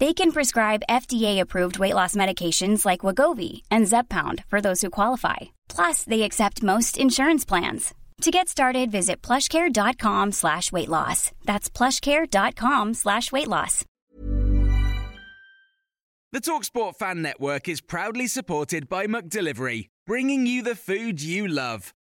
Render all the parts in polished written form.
They can prescribe FDA-approved weight loss medications like Wegovy and Zepbound for those who qualify. Plus, they accept most insurance plans. To get started, visit plushcare.com/weightloss. That's plushcare.com/weightloss. The TalkSport Fan Network is proudly supported by McDelivery, bringing you the food you love.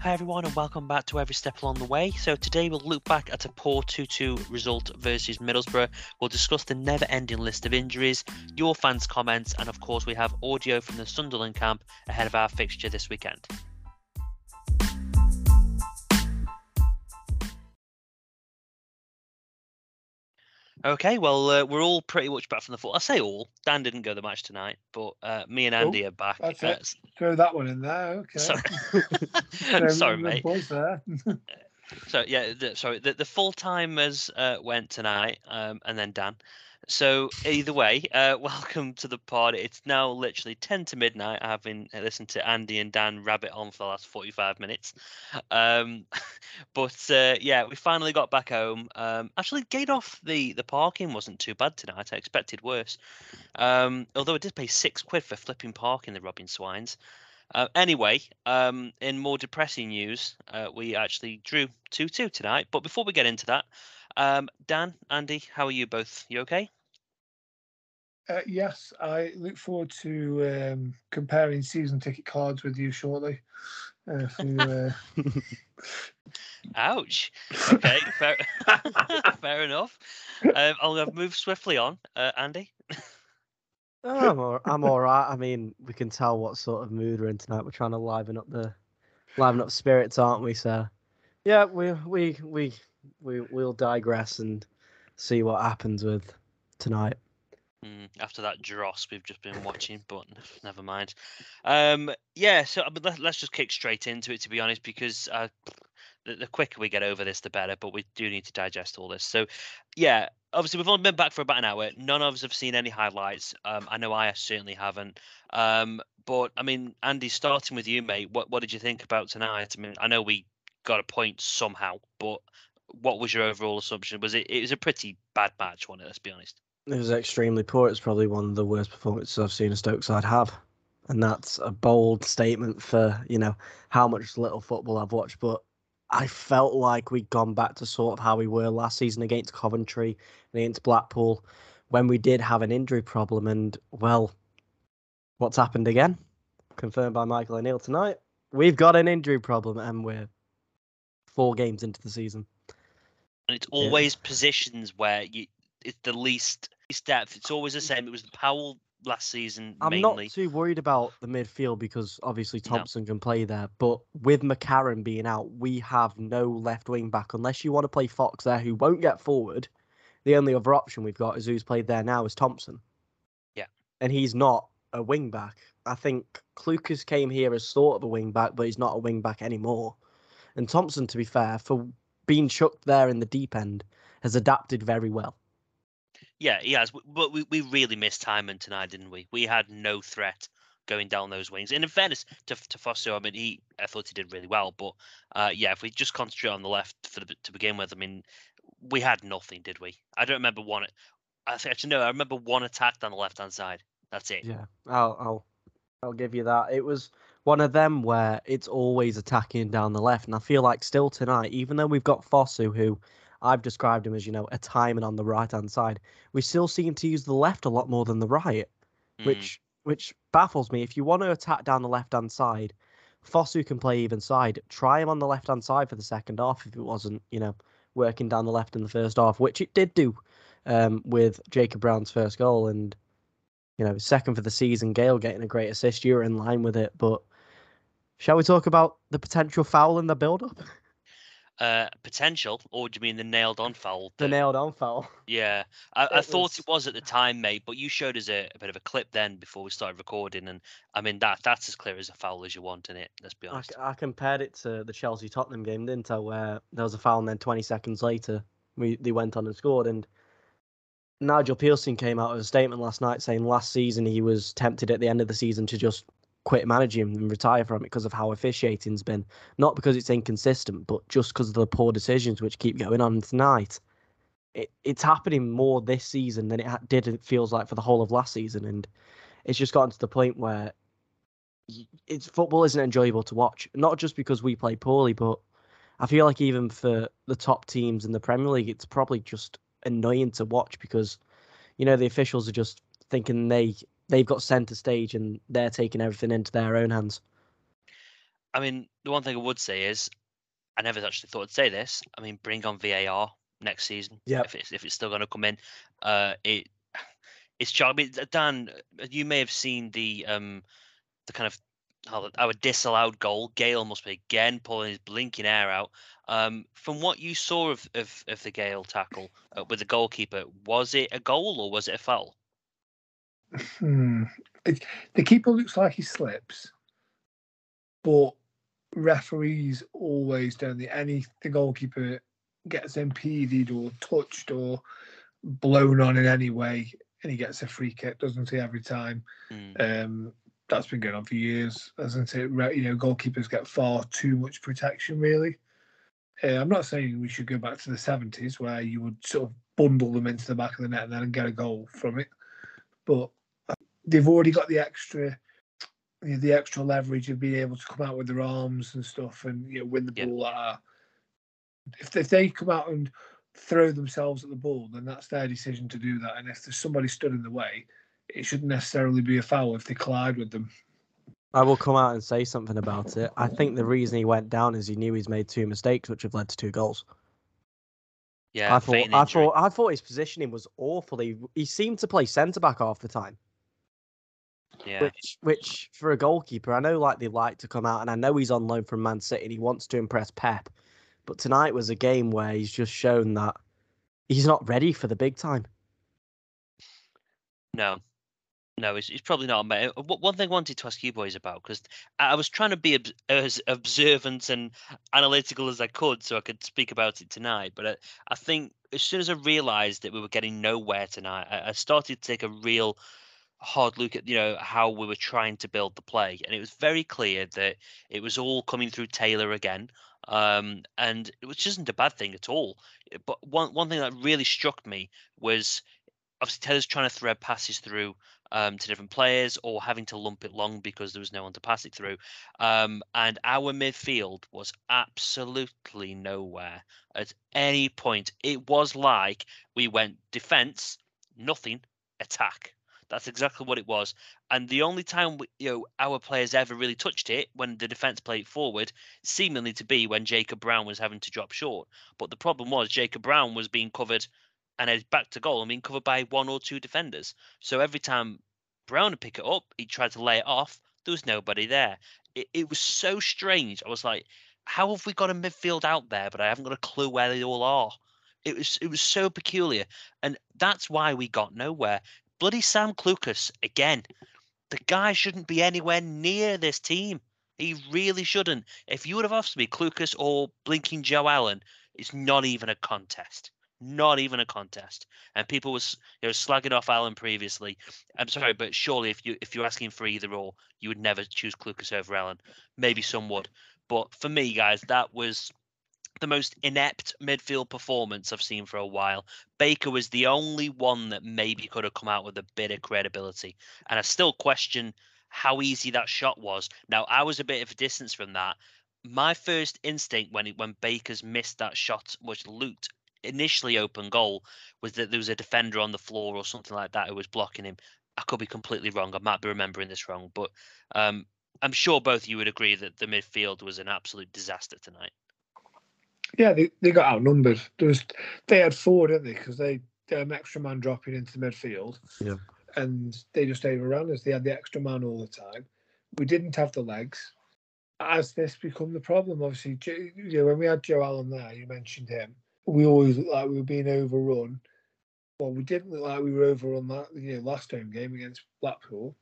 Hi everyone and welcome back to Every Step Along the Way. So today we'll look back at a poor 2-2 result versus Middlesbrough. We'll discuss the never-ending list of injuries, your fans' comments, and of course we have audio from the Sunderland camp ahead of our fixture this weekend. Okay, well, we're all pretty much back from the fall. I say all. Dan didn't go to the match tonight, but me and Andy are back. That's it. Throw that one in there. Okay. Sorry, sorry mate. There. So, yeah, the full-timers went tonight, and then Dan. So, either way, welcome to the pod. It's now literally 10 to midnight. I've been listening to Andy and Dan rabbit on for the last 45 minutes. But we finally got back home. Actually, gate off the parking wasn't too bad tonight. I expected worse. Although I did pay £6 for flipping parking, the robbing swines. Anyway, in more depressing news, we actually drew 2-2 tonight. But before we get into that, Dan, Andy, how are you both? You okay? Yes, I look forward to comparing season ticket cards with you shortly. Ouch. Okay, fair enough. I'll move swiftly on. Andy? I'm all right. I mean, we can tell what sort of mood we're in tonight. We're trying to liven up spirits, aren't we? So, yeah, we'll digress and see what happens with tonight. After that dross we've just been watching, but never mind. So let's just kick straight into it, to be honest, because the quicker we get over this, the better. But we do need to digest all this. So, yeah, obviously we've only been back for about an hour. None of us have seen any highlights. I know I certainly haven't. But, I mean, Andy, starting with you, mate, what did you think about tonight? I mean, I know we got a point somehow, but what was your overall assumption? It was a pretty bad match, wasn't it? Let's be honest. It was extremely poor. It's probably one of the worst performances I've seen a Stoke side have. And that's a bold statement for, you know, how much little football I've watched. But I felt like we'd gone back to sort of how we were last season against Coventry and against Blackpool when we did have an injury problem. And, well, what's happened again? Confirmed by Michael O'Neill tonight. We've got an injury problem and we're 4 games into the season. And it's always positions where it's the least depth. It's always the same. It was the Powell last season, mainly. I'm not too worried about the midfield because, obviously, Thompson can play there. But with McCarron being out, we have no left wing back. Unless you want to play Fox there, who won't get forward, the only other option we've got is who's played there now is Thompson. Yeah. And he's not a wing back. I think Clucas came here as sort of a wing back, but he's not a wing back anymore. And Thompson, to be fair, for being chucked there in the deep end, has adapted very well. Yeah, he has. But we really missed Timon tonight, didn't we? We had no threat going down those wings. And in fairness to Fosu, I mean, I thought he did really well. But if we just concentrate on the left to begin with, I mean, we had nothing, did we? I don't remember one. I remember one attack down the left hand side. That's it. Yeah, I'll give you that. It was one of them where it's always attacking down the left. And I feel like still tonight, even though we've got Fosu, who I've described him as, you know, a timer on the right-hand side, we still seem to use the left a lot more than the right, which which baffles me. If you want to attack down the left-hand side, Fosu can play even side. Try him on the left-hand side for the second half if it wasn't, you know, working down the left in the first half, which it did do with Jacob Brown's first goal. And, you know, second for the season, Gale getting a great assist. You were in line with it. But shall we talk about the potential foul in the build-up? Potential, or do you mean the nailed-on foul? The nailed-on foul. Yeah, I thought it was at the time, mate, but you showed us a bit of a clip then before we started recording, and I mean, that's as clear as a foul as you want, isn't it? Let's be honest. I compared it to the Chelsea-Tottenham game, didn't I, where there was a foul and then 20 seconds later they went on and scored, and Nigel Pearson came out with a statement last night saying last season he was tempted at the end of the season to just quit managing and retire from it because of how officiating's been. Not because it's inconsistent, but just because of the poor decisions which keep going on tonight. It's happening more this season than it did, it feels like, for the whole of last season. And it's just gotten to the point where football isn't enjoyable to watch. Not just because we play poorly, but I feel like even for the top teams in the Premier League, it's probably just annoying to watch because, you know, the officials are just thinking they've got centre stage and they're taking everything into their own hands. I mean, the one thing I would say is, I never actually thought I'd say this. I mean, bring on VAR next season. Yeah. If it's still going to come in, it's. I mean, Dan, you may have seen the kind of our disallowed goal. Gale must be again pulling his blinking hair out. From what you saw of the Gale tackle with the goalkeeper, was it a goal or was it a foul? The keeper looks like he slips, but referees always don't think the goalkeeper gets impeded or touched or blown on in any way, and he gets a free kick, doesn't he, every time? That's been going on for years, hasn't it? You know, goalkeepers get far too much protection, really. I'm not saying we should go back to the 70s where you would sort of bundle them into the back of the net and then get a goal from it. But they've already got the extra, you know, leverage of being able to come out with their arms and stuff, and you know, win the ball. If they come out and throw themselves at the ball, then that's their decision to do that. And if there's somebody stood in the way, it shouldn't necessarily be a foul if they collide with them. I will come out and say something about it. I think the reason he went down is he knew he's made two mistakes, which have led to two goals. Yeah, I thought his positioning was awful. He seemed to play centre back half the time. Yeah. Which for a goalkeeper, I know like they like to come out, and I know he's on loan from Man City and he wants to impress Pep. But tonight was a game where he's just shown that he's not ready for the big time. No, it's probably not. One thing I wanted to ask you boys about, because I was trying to be as observant and analytical as I could so I could speak about it tonight. But I think as soon as I realised that we were getting nowhere tonight, I started to take a real hard look at, you know, how we were trying to build the play. And it was very clear that it was all coming through Taylor again. And it which isn't a bad thing at all. But one thing that really struck me was obviously Taylor's trying to thread passes through to different players, or having to lump it long because there was no one to pass it through. And our midfield was absolutely nowhere at any point. It was like we went defence, nothing, attack. That's exactly what it was. And the only time our players ever really touched it, when the defence played forward, seemingly to be when Jacob Brown was having to drop short. But the problem was Jacob Brown was being covered and he's back to goal. I mean, covered by one or two defenders. So every time Brown would pick it up, he tried to lay it off. There was nobody there. It was so strange. I was like, how have we got a midfield out there, but I haven't got a clue where they all are? It was so peculiar. And that's why we got nowhere. Bloody Sam Clucas, again. The guy shouldn't be anywhere near this team. He really shouldn't. If you would have asked me Clucas or blinking Joe Allen, it's not even a contest. Not even a contest. And people was slagging off Allen previously. I'm sorry, but surely if you're asking for either or, you would never choose Clucas over Allen. Maybe some would. But for me, guys, that was the most inept midfield performance I've seen for a while. Baker was the only one that maybe could have come out with a bit of credibility. And I still question how easy that shot was. Now, I was a bit of a distance from that. My first instinct when Baker's missed that shot, which looped initially open goal, was that there was a defender on the floor or something like that who was blocking him. I could be completely wrong. I might be remembering this wrong, but I'm sure both of you would agree that the midfield was an absolute disaster tonight. Yeah, they got outnumbered. They had four, didn't they? Because they had an extra man dropping into midfield. Yeah. And they just overran us. They had the extra man all the time. We didn't have the legs. Has this become the problem? Obviously, you know, when we had Joe Allen there, you mentioned him. We always looked like we were being overrun. Well, we didn't look like we were overrun that, you know, last home game against Blackpool.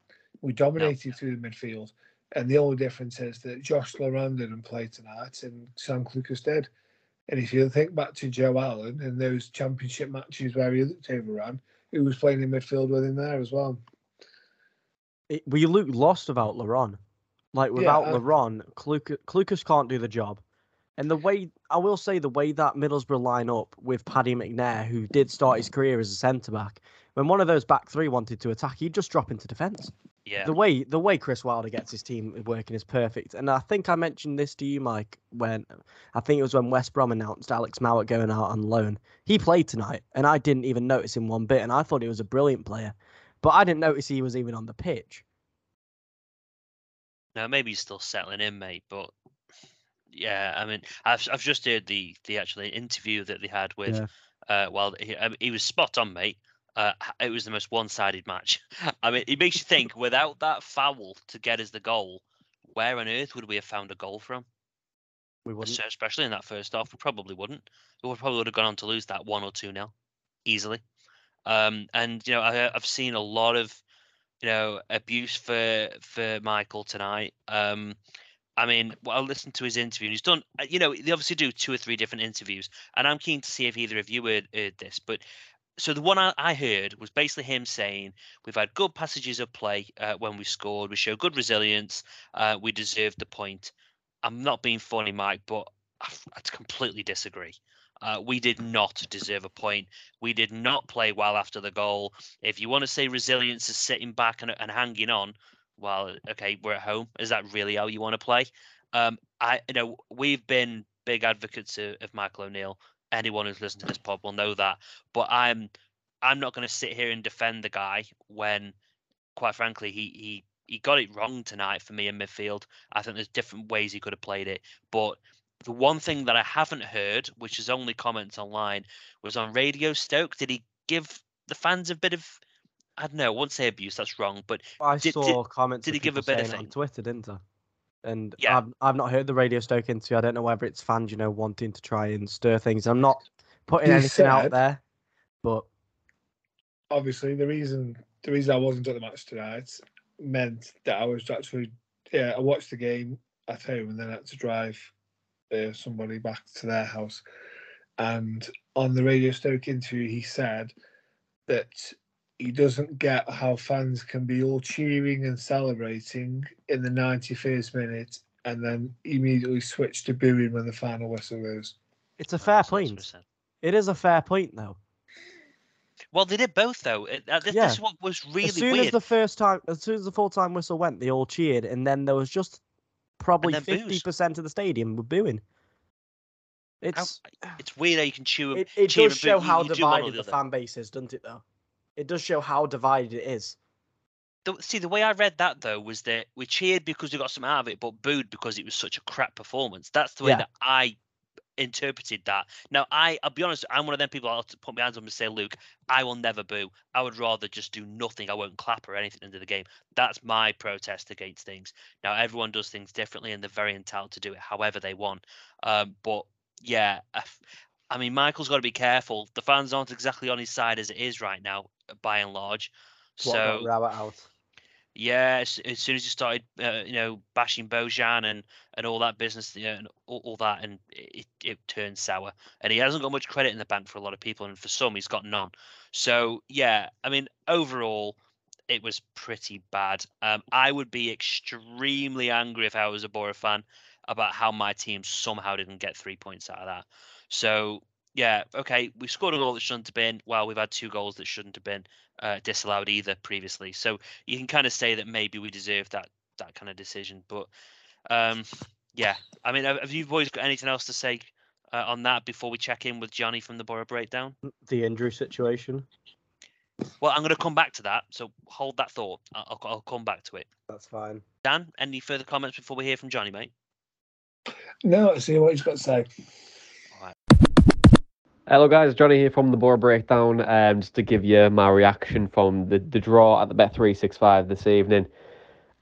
We dominated through the midfield. And the only difference is that Josh Laurent didn't play tonight and Sam Clucas did. And if you think back to Joe Allen and those championship matches where he looked overrun, who was playing in midfield with him there as well? We looked lost without Laurent. Like, without Laurent, Clucas can't do the job. And the way, I will say, the way that Middlesbrough line up with Paddy McNair, who did start his career as a centre-back, when one of those back three wanted to attack, he'd just drop into defence. Yeah. The way Chris Wilder gets his team working is perfect. And I think I mentioned this to you, Mike, when West Brom announced Alex Mowat going out on loan. He played tonight, and I didn't even notice him one bit, and I thought he was a brilliant player. But I didn't notice he was even on the pitch. Now, maybe he's still settling in, mate, but... Yeah, I mean, I've just heard the actual interview that they had with Wilder. He was spot on, mate. It was the most one-sided match. I mean, it makes you think, without that foul to get us the goal, where on earth would we have found a goal from? We wouldn't. Especially in that first half, we probably wouldn't. We probably would have gone on to lose that 1 or 2-0 easily. And, you know, I've seen a lot of, you know, abuse for Michael tonight. I mean, I listened to his interview and he's done, you know, they obviously do 2 or 3 different interviews. And I'm keen to see if either of you heard this. But so the one I heard was basically him saying, we've had good passages of play when we scored. We show good resilience. We deserved the point. I'm not being funny, Mike, but I completely disagree. We did not deserve a point. We did not play well after the goal. If you want to say resilience is sitting back and hanging on, well, okay, we're at home. Is that really how you want to play? We've been big advocates of Michael O'Neill. Anyone who's listened to this pod will know that. But I'm not going to sit here and defend the guy when, quite frankly, he got it wrong tonight for me in midfield. I think there's different ways he could have played it. But the one thing that I haven't heard, which is only comments online, was on Radio Stoke. Did he give the fans a bit of... I don't know. I won't say abuse. That's wrong. But I saw comments. Did he give a bit of on Twitter, didn't I? And yeah. I've not heard the Radio Stoke interview. I don't know whether it's fans, you know, wanting to try and stir things. I'm not putting anything out there, but obviously the reason I wasn't at the match tonight meant that I was actually I watched the game at home and then had to drive somebody back to their house. And on the Radio Stoke interview, he said that he doesn't get how fans can be all cheering and celebrating in the 91st minute and then immediately switch to booing when the final whistle goes. It's a fair point. 100%. It is a fair point, though. Well, they did both, though. This is what was really weird. As soon as the full-time whistle went, they all cheered, and then there was just probably 50% of the stadium were booing. It's weird how you can cheer. It cheer does show how divided the fan base is, doesn't it, though? It does show how divided it is. The way I read that, though, was that we cheered because we got something out of it, but booed because it was such a crap performance. That's the way that I interpreted that. Now, I'll be honest, I'm one of them people I'll put my hands up and say, Luke, I will never boo. I would rather just do nothing. I won't clap or anything into the game. That's my protest against things. Now, everyone does things differently, and they're very entitled to do it however they want. But, yeah, I mean, Michael's got to be careful. The fans aren't exactly on his side as it is right now, by and large. So as soon as you started bashing Bojan and all that business, you know, and all that, and it turned sour, and he hasn't got much credit in the bank for a lot of people, and for some he's got none. So I mean, overall it was pretty bad. I would be extremely angry if I was a Borough fan about how my team somehow didn't get 3 points out of that. So yeah, okay, we scored a goal that shouldn't have been. Well, we've had 2 goals that shouldn't have been disallowed either previously. So you can kind of say that maybe we deserve that kind of decision. But, I mean, have you boys got anything else to say on that before we check in with Johnny from the Borough Breakdown? The injury situation? Well, I'm going to come back to that, so hold that thought. I'll come back to it. That's fine. Dan, any further comments before we hear from Johnny, mate? No, let's see what he's got to say. All right. Hello, guys. Johnny here from the Borough Breakdown. Just to give you my reaction from the draw at the Bet365 this evening.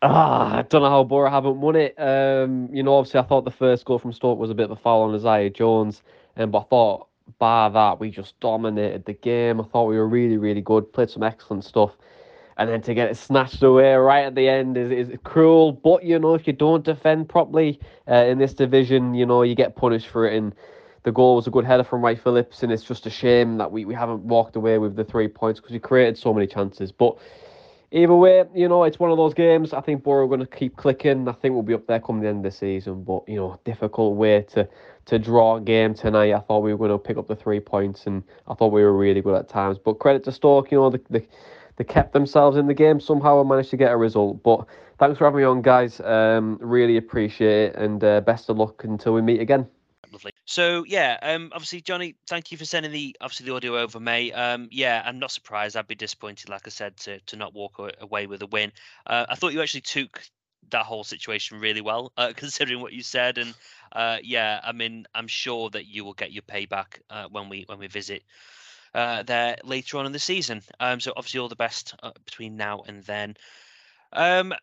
I don't know how Borough haven't won it. Obviously, I thought the first goal from Stoke was a bit of a foul on Isaiah Jones, but I thought, bar that, we just dominated the game. I thought we were really, really good, played some excellent stuff, and then to get it snatched away right at the end is cruel. But, if you don't defend properly in this division, you get punished for it. And the goal was a good header from Wright-Phillips, and it's just a shame that we haven't walked away with the 3 points because we created so many chances. But either way, it's one of those games. I think Borough are going to keep clicking. I think we'll be up there coming the end of the season. But, difficult way to draw a game tonight. I thought we were going to pick up the 3 points, and I thought we were really good at times. But credit to Stoke, they kept themselves in the game somehow and managed to get a result. But thanks for having me on, guys. Really appreciate it, and best of luck until we meet again. Lovely. So, obviously, Johnny, thank you for sending the audio over, mate. I'm not surprised. I'd be disappointed, like I said, to not walk away with a win. I thought you actually took that whole situation really well, considering what you said, and I'm sure that you will get your payback when we visit there later on in the season. So obviously all the best between now and then.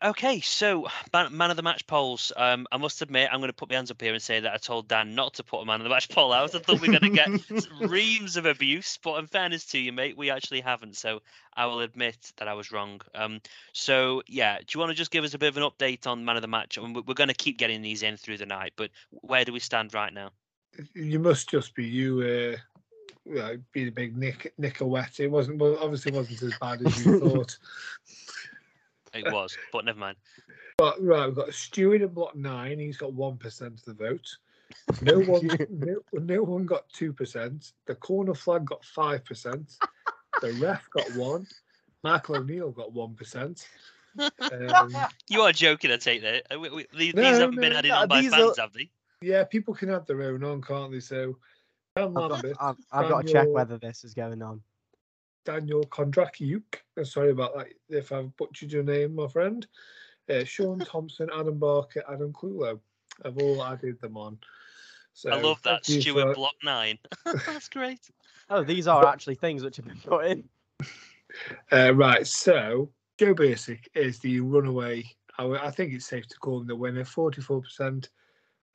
Okay, so man of the match polls. I must admit, I'm going to put my hands up here and say that I told Dan not to put a man of the match poll out. I thought we were going to get reams of abuse, but in fairness to you, mate, we actually haven't. So I will admit that I was wrong. Do you want to just give us a bit of an update on man of the match? I mean, we're going to keep getting these in through the night, but where do we stand right now? You must just be you. Be the big Nick Owette. It obviously wasn't as bad as you thought. It was, but never mind. But right, we've got Stewart in block 9. He's got 1% of the vote. No one got 2%. The corner flag got 5%. The ref got 1%. Michael O'Neill got 1%. You are joking, I take that. These haven't been added on by fans, have they? Yeah, people can add their own on, can't they? So, I've got to check whether this is going on. Daniel Kondrakiuk, I'm sorry about that if I've butchered your name, my friend. Sean Thompson, Adam Barker, Adam Clulow. I've all added them on. So, I love that, Stuart Block 9. That's great. Oh, these are actually things which have been put in. Right, so Joe Basic is the runaway. I think it's safe to call him the winner. 44%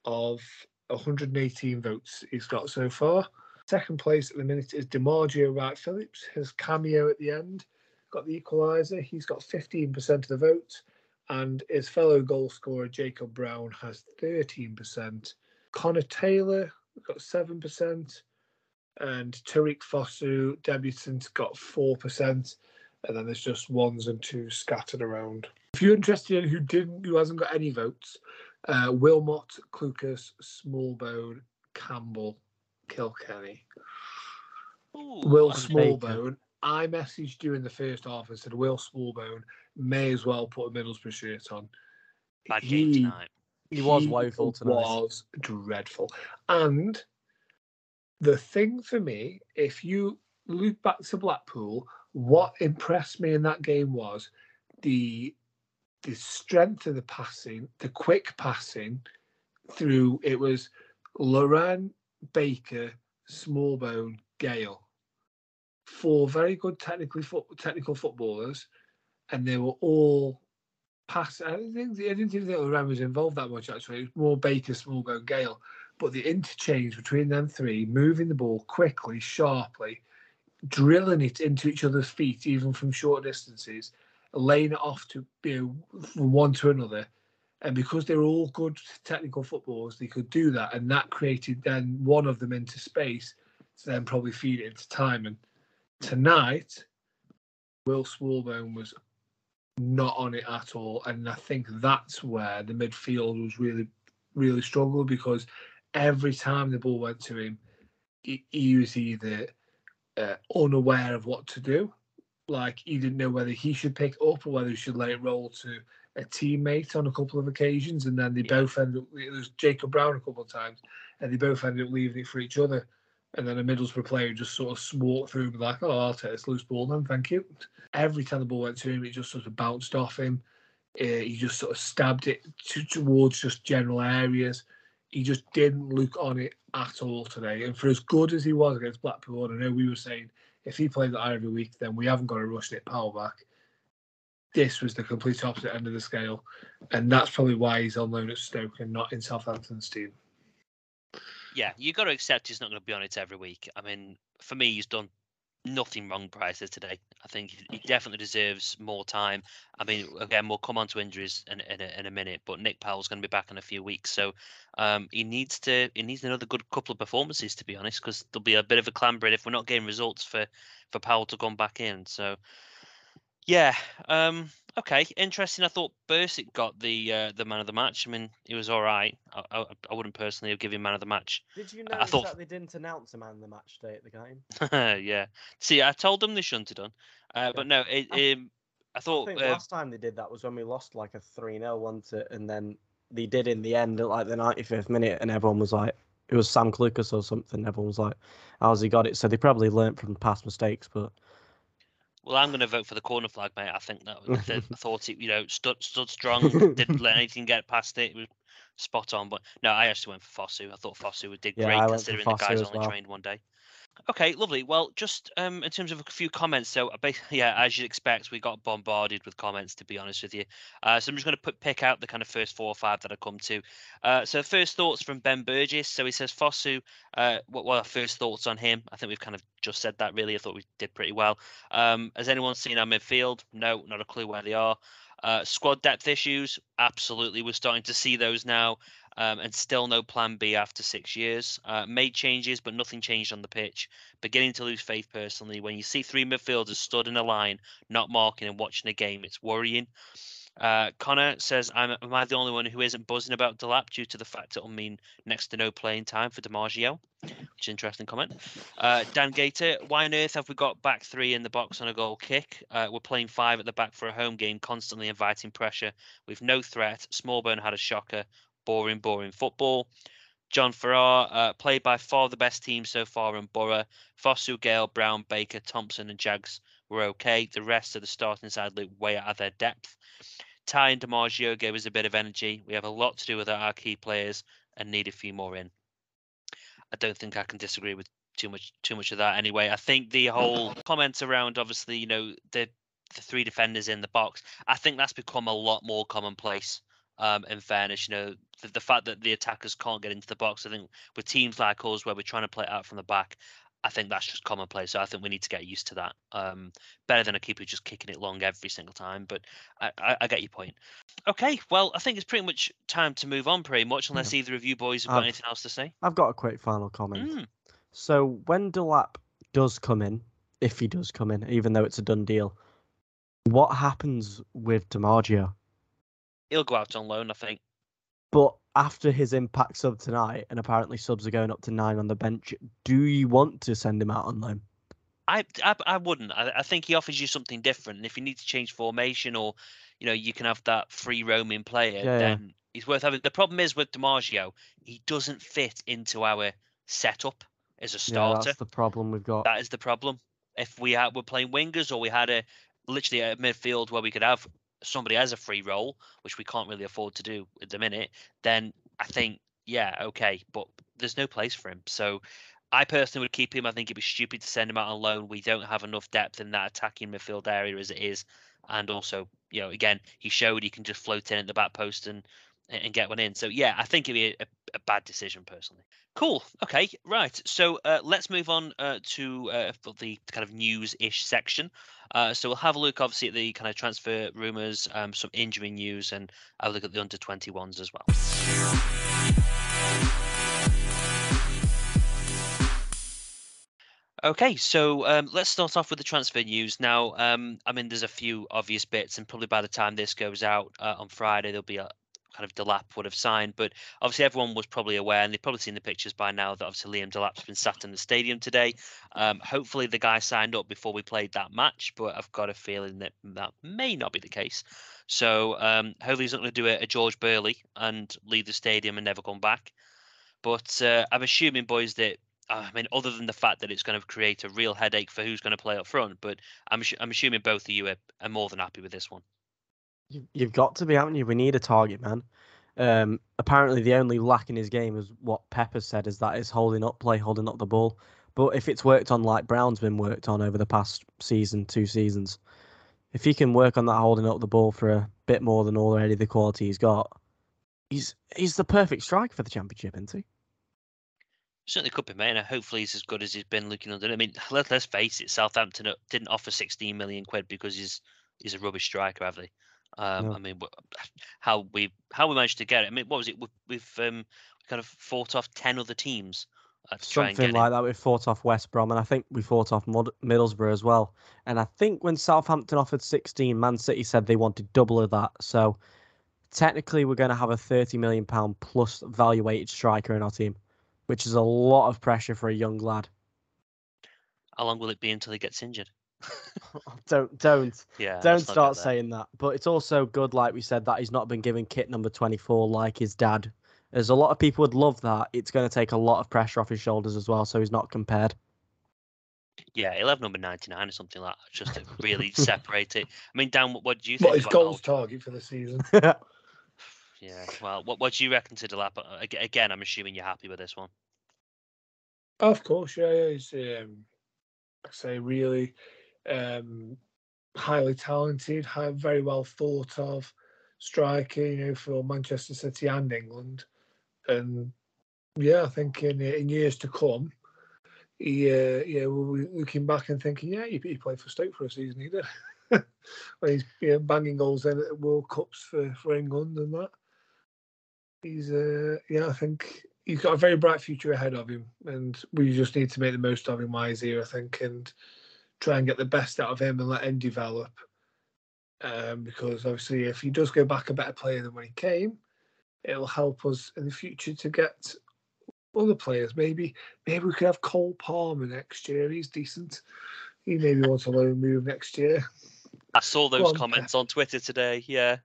of 118 votes he's got so far. Second place at the minute is D'Margio Wright-Phillips. His cameo at the end got the equaliser. He's got 15% of the vote. And his fellow goal scorer, Jacob Brown, has 13%. Connor Taylor got 7%. And Tariq Fosu, debutant, got 4%. And then there's just ones and twos scattered around. If you're interested in who hasn't got any votes, Wilmot, Clucas, Smallbone, Campbell, Kilkenny. Ooh, Will Smallbone. I messaged you in the first half and said Will Smallbone may as well put a Middlesbrough shirt on. Bad game tonight. He was woeful tonight. Was dreadful. And the thing for me, if you look back to Blackpool, what impressed me in that game was the strength of the passing, the quick passing through. It was Laurent, Baker, Smallbone, Gale. 4 very good technical footballers, and they were all pass. I didn't think Laurent was involved that much, actually. It was more Baker, Smallbone, Gale. But the interchange between them three, moving the ball quickly, sharply, drilling it into each other's feet, even from short distances, laying it off to from one to another. And because they're all good technical footballers, they could do that. And that created then one of them into space to then probably feed it into time. And tonight, Will Smallbone was not on it at all. And I think that's where the midfield was really, really struggled, because every time the ball went to him, he was either unaware of what to do. Like, he didn't know whether he should pick up or whether he should let it roll to a teammate on a couple of occasions, and then they both ended up, it was Jacob Brown a couple of times, and they both ended up leaving it for each other. And then a Middlesbrough player just sort of walked through him like, oh, I'll take this loose ball then, thank you. Every time the ball went to him, it just sort of bounced off him. He just sort of stabbed it towards just general areas. He just didn't look on it at all today. And for as good as he was against Blackpool, I know we were saying, if he plays that every week, then we haven't got a rush Nick Powell back. This was the complete opposite end of the scale. And that's probably why he's on loan at Stoke and not in Southampton's team. Yeah, you've got to accept he's not going to be on it every week. I mean, for me, he's done nothing wrong prior to today. I think he definitely deserves more time. I mean, again, we'll come on to injuries in a minute, but Nick Powell's going to be back in a few weeks, so he needs another good couple of performances, to be honest, because there'll be a bit of a clambering if we're not getting results for Powell to come back in. So yeah, okay, interesting. I thought Basic got the man of the match. I mean, he was all right. I wouldn't personally have given him man of the match. Did you notice that they didn't announce a man of the match day at the game? Yeah. See, I told them they shouldn't have done. Yeah. But no, I thought... I think last time they did that was when we lost like a 3-0, wasn't it? And then they did in the end at like the 95th minute, and everyone was like... It was Sam Clucas or something. Everyone was like, how's he got it? So they probably learnt from past mistakes, but... Well, I'm going to vote for the corner flag, mate. I think that I thought it, stood strong, didn't let anything get past it. It was spot on. But no, I actually went for Fosu. I thought Fosu did great, considering the guy's only trained one day. Okay, lovely. Well, just in terms of a few comments, so as you'd expect, we got bombarded with comments, to be honest with you. So I'm just going to pick out the kind of first four or five that I come to. So first thoughts from Ben Burgess. So he says, Fosu, what were our first thoughts on him? I think we've kind of just said that, really. I thought we did pretty well. Has anyone seen our midfield? No, not a clue where they are. Squad depth issues? Absolutely. We're starting to see those now. And still no plan B after 6 years. Made changes, but nothing changed on the pitch. Beginning to lose faith personally. When you see three midfielders stood in a line, not marking and watching a game, it's worrying. Connor says, am I the only one who isn't buzzing about Delap due to the fact it'll mean next to no playing time for D'Margio? Which is an interesting comment. Dan Gator, why on earth have we got back three in the box on a goal kick? We're playing five at the back for a home game, constantly inviting pressure. We've no threat. Smallbone had a shocker. Boring football. John Farrar, played by far the best team so far in Borough. Fosu, Gale, Brown, Baker, Thompson and Jags were okay. The rest of the starting side looked way out of their depth. Ty and D'Margio gave us a bit of energy. We have a lot to do with our key players and need a few more in. I don't think I can disagree with too much of that anyway. I think the whole comments around, obviously, the three defenders in the box, I think that's become a lot more commonplace. In fairness, the fact that the attackers can't get into the box, I think with teams like us where we're trying to play it out from the back, I think that's just commonplace. So I think we need to get used to that. Better than a keeper just kicking it long every single time. But I get your point. Okay, well, I think it's pretty much time to move on, unless either of you boys have got anything else to say. I've got a quick final comment. So when Delap does come in, if he does come in, even though it's a done deal, what happens with D'Margio? He'll go out on loan, I think. But after his impact sub tonight, and apparently subs are going up to 9 on the bench, do you want to send him out on loan? I wouldn't. I think he offers you something different. And if you need to change formation or, you can have that free roaming player, then he's worth having. The problem is with D'Margio, he doesn't fit into our setup as a starter. Yeah, that's the problem we've got. That is the problem. If we're playing wingers or we had a midfield where we could have somebody has a free role, which we can't really afford to do at the minute, then I think, okay, but there's no place for him. So I personally would keep him. I think it'd be stupid to send him out on loan. We don't have enough depth in that attacking midfield area as it is. And also, again, he showed he can just float in at the back post and get one in. So, I think it'd be a bad decision personally. Cool. Okay. Right. So let's move on to the kind of news-ish section. So we'll have a look, obviously, at the kind of transfer rumours, some injury news, and I'll look at the under-21s as well. Okay, so let's start off with the transfer news. Now, there's a few obvious bits, and probably by the time this goes out on Friday, there'll be a kind of Delap would have signed, but obviously everyone was probably aware and they've probably seen the pictures by now that obviously Liam Delap's been sat in the stadium today. Hopefully the guy signed up before we played that match, but I've got a feeling that may not be the case. So hopefully he's not going to do a George Burley and leave the stadium and never come back. But I'm assuming, boys, that I mean, other than the fact that it's going to create a real headache for who's going to play up front, but I'm assuming both of you are more than happy with this one. You've got to be, haven't you? We need a target man. Apparently, the only lack in his game is what Pepper said, is that it's holding up the ball. But if it's worked on like Brown's been worked on over the past season, two seasons, if he can work on that holding up the ball for a bit more than already the quality he's got, he's the perfect striker for the Championship, isn't he? Certainly could be, mate. And hopefully he's as good as he's been looking under. I mean, let's face it, Southampton didn't offer £16 million because he's a rubbish striker, have they? No. I mean, how we managed to get it. I mean, what was it? We've kind of fought off 10 other teams. Something like that. We fought off West Brom, and I think we fought off Middlesbrough as well. And I think when Southampton offered 16, Man City said they wanted double of that. So technically, we're going to have a £30 million plus valuated striker in our team, which is a lot of pressure for a young lad. How long will it be until he gets injured? Don't start saying that. But it's also good, like we said, that he's not been given kit number 24 like his dad. As a lot of people would love that, it's going to take a lot of pressure off his shoulders as well, so he's not compared. Yeah, he'll have number 99 or something like that, just to really separate it. I mean, Dan, what do you think? What, his goals target for the season? Yeah, well, what do you reckon to Delap? Again, I'm assuming you're happy with this one. Of course, yeah. He's, I say, really highly talented, very well thought of striker, you know, for Manchester City and England. And yeah, I think in years to come, we'll be looking back and thinking, yeah, he played for Stoke for a season, he did. Well, he's banging goals in at World Cups for England and that. He's, I think he's got a very bright future ahead of him, and we just need to make the most of him while he's here, I think, and try and get the best out of him and let him develop. Because obviously, if he does go back a better player than when he came, it'll help us in the future to get other players. Maybe we could have Cole Palmer next year. He's decent. He maybe wants a loan move next year. I saw those comments on Twitter today. Yeah.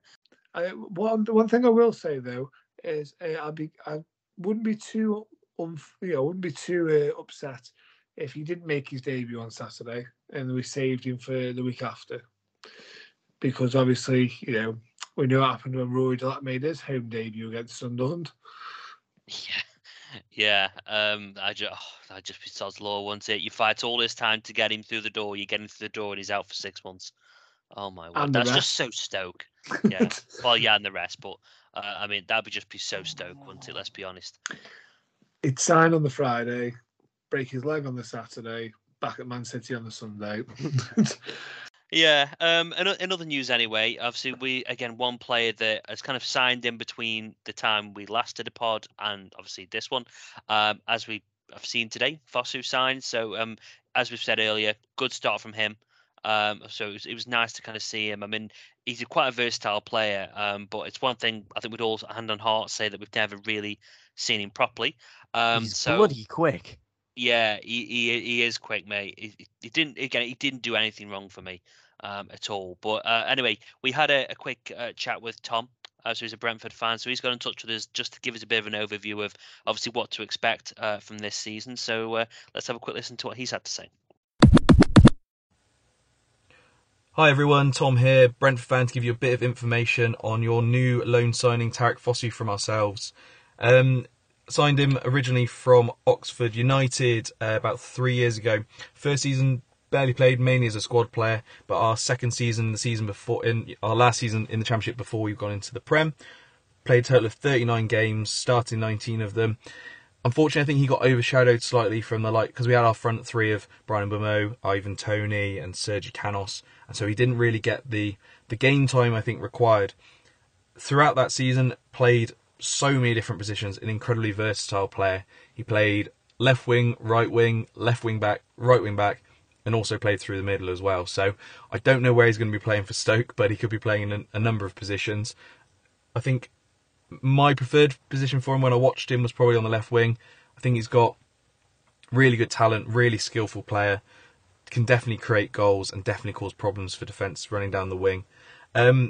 One thing I will say though is I wouldn't be too upset if he didn't make his debut on Saturday and we saved him for the week after, because obviously, you know, we know what happened when Roy Delap made his home debut against Sunderland. Yeah. That'd just be Sod's law, wouldn't it? You fight all this time to get him through the door. You get him through the door and he's out for 6 months. Oh my word, that's just so Stoke. Yeah, well, yeah, and the rest, but I mean, that'd just be so Stoke, wouldn't it? Let's be honest. He'd sign on the Friday, break his leg on the Saturday, back at Man City on the Sunday. Yeah. In other news, anyway, obviously one player that has kind of signed in between the time we last did a pod and obviously this one, as we have seen today, Fosu signed. So as we've said earlier, good start from him. So it was nice to kind of see him. I mean, he's quite a versatile player, but it's one thing I think we'd all hand on heart say that we've never really seen him properly. He's bloody quick. Yeah, he is quick, mate. He didn't do anything wrong for me at all. But anyway, we had a quick chat with Tom. So he's a Brentford fan, so he's got in touch with us just to give us a bit of an overview of obviously what to expect from this season. So let's have a quick listen to what he's had to say. Hi everyone, Tom here, Brentford fan, to give you a bit of information on your new loan signing, Tarek Fosu, from ourselves. Signed him originally from Oxford United about 3 years ago. First season, barely played, mainly as a squad player, but our second season, the season before, in our last season in the Championship before we've gone into the Prem, played a total of 39 games, started 19 of them. Unfortunately, I think he got overshadowed slightly from the like, because we had our front three of Brian Beumo, Ivan Toney and Sergi Canos, and so he didn't really get the game time I think required. Throughout that season, played so many different positions, an incredibly versatile player. He played left wing back, right wing back, and also played through the middle as well. So I don't know where he's going to be playing for Stoke, but he could be playing in a number of positions. I think my preferred position for him when I watched him was probably on the left wing. I think he's got really good talent, really skillful player, can definitely create goals and definitely cause problems for defence running down the wing.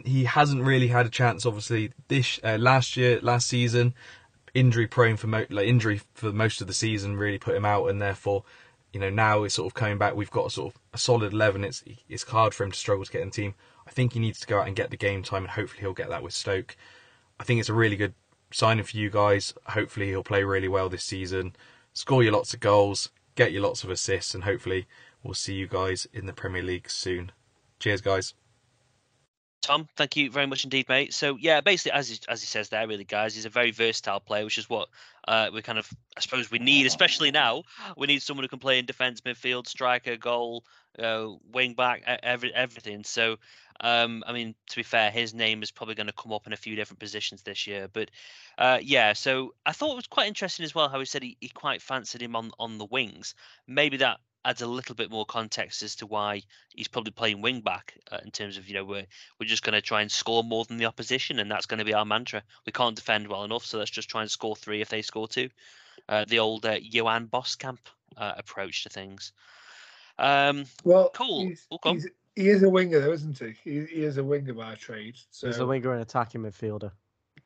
He hasn't really had a chance, obviously, last season. injury for most of the season really put him out, and therefore, you know, now it's sort of coming back. We've got a sort of a solid 11. It's hard for him to struggle to get in the team. I think he needs to go out and get the game time, and hopefully he'll get that with Stoke. I think it's a really good signing for you guys. Hopefully he'll play really well this season, score you lots of goals, get you lots of assists, and hopefully we'll see you guys in the Premier League soon. Cheers, guys. Tom, thank you very much indeed, mate. So, yeah, basically, as he says there, really, guys, he's a very versatile player, which is what we kind of, I suppose, we need, especially now. We need someone who can play in defence, midfield, striker, goal, wing back, everything. So, I mean, to be fair, his name is probably going to come up in a few different positions this year. But, yeah, so I thought it was quite interesting as well how he said he quite fancied him on the wings. Maybe that adds a little bit more context as to why he's probably playing wing back in terms of, you know, we're just going to try and score more than the opposition, and that's going to be our mantra. We can't defend well enough, so let's just try and score 3 if they score 2. The old Johan Boskamp approach to things. Well, cool. He is a winger, though, isn't he? He is a winger by trade. So he's a winger and attacking midfielder.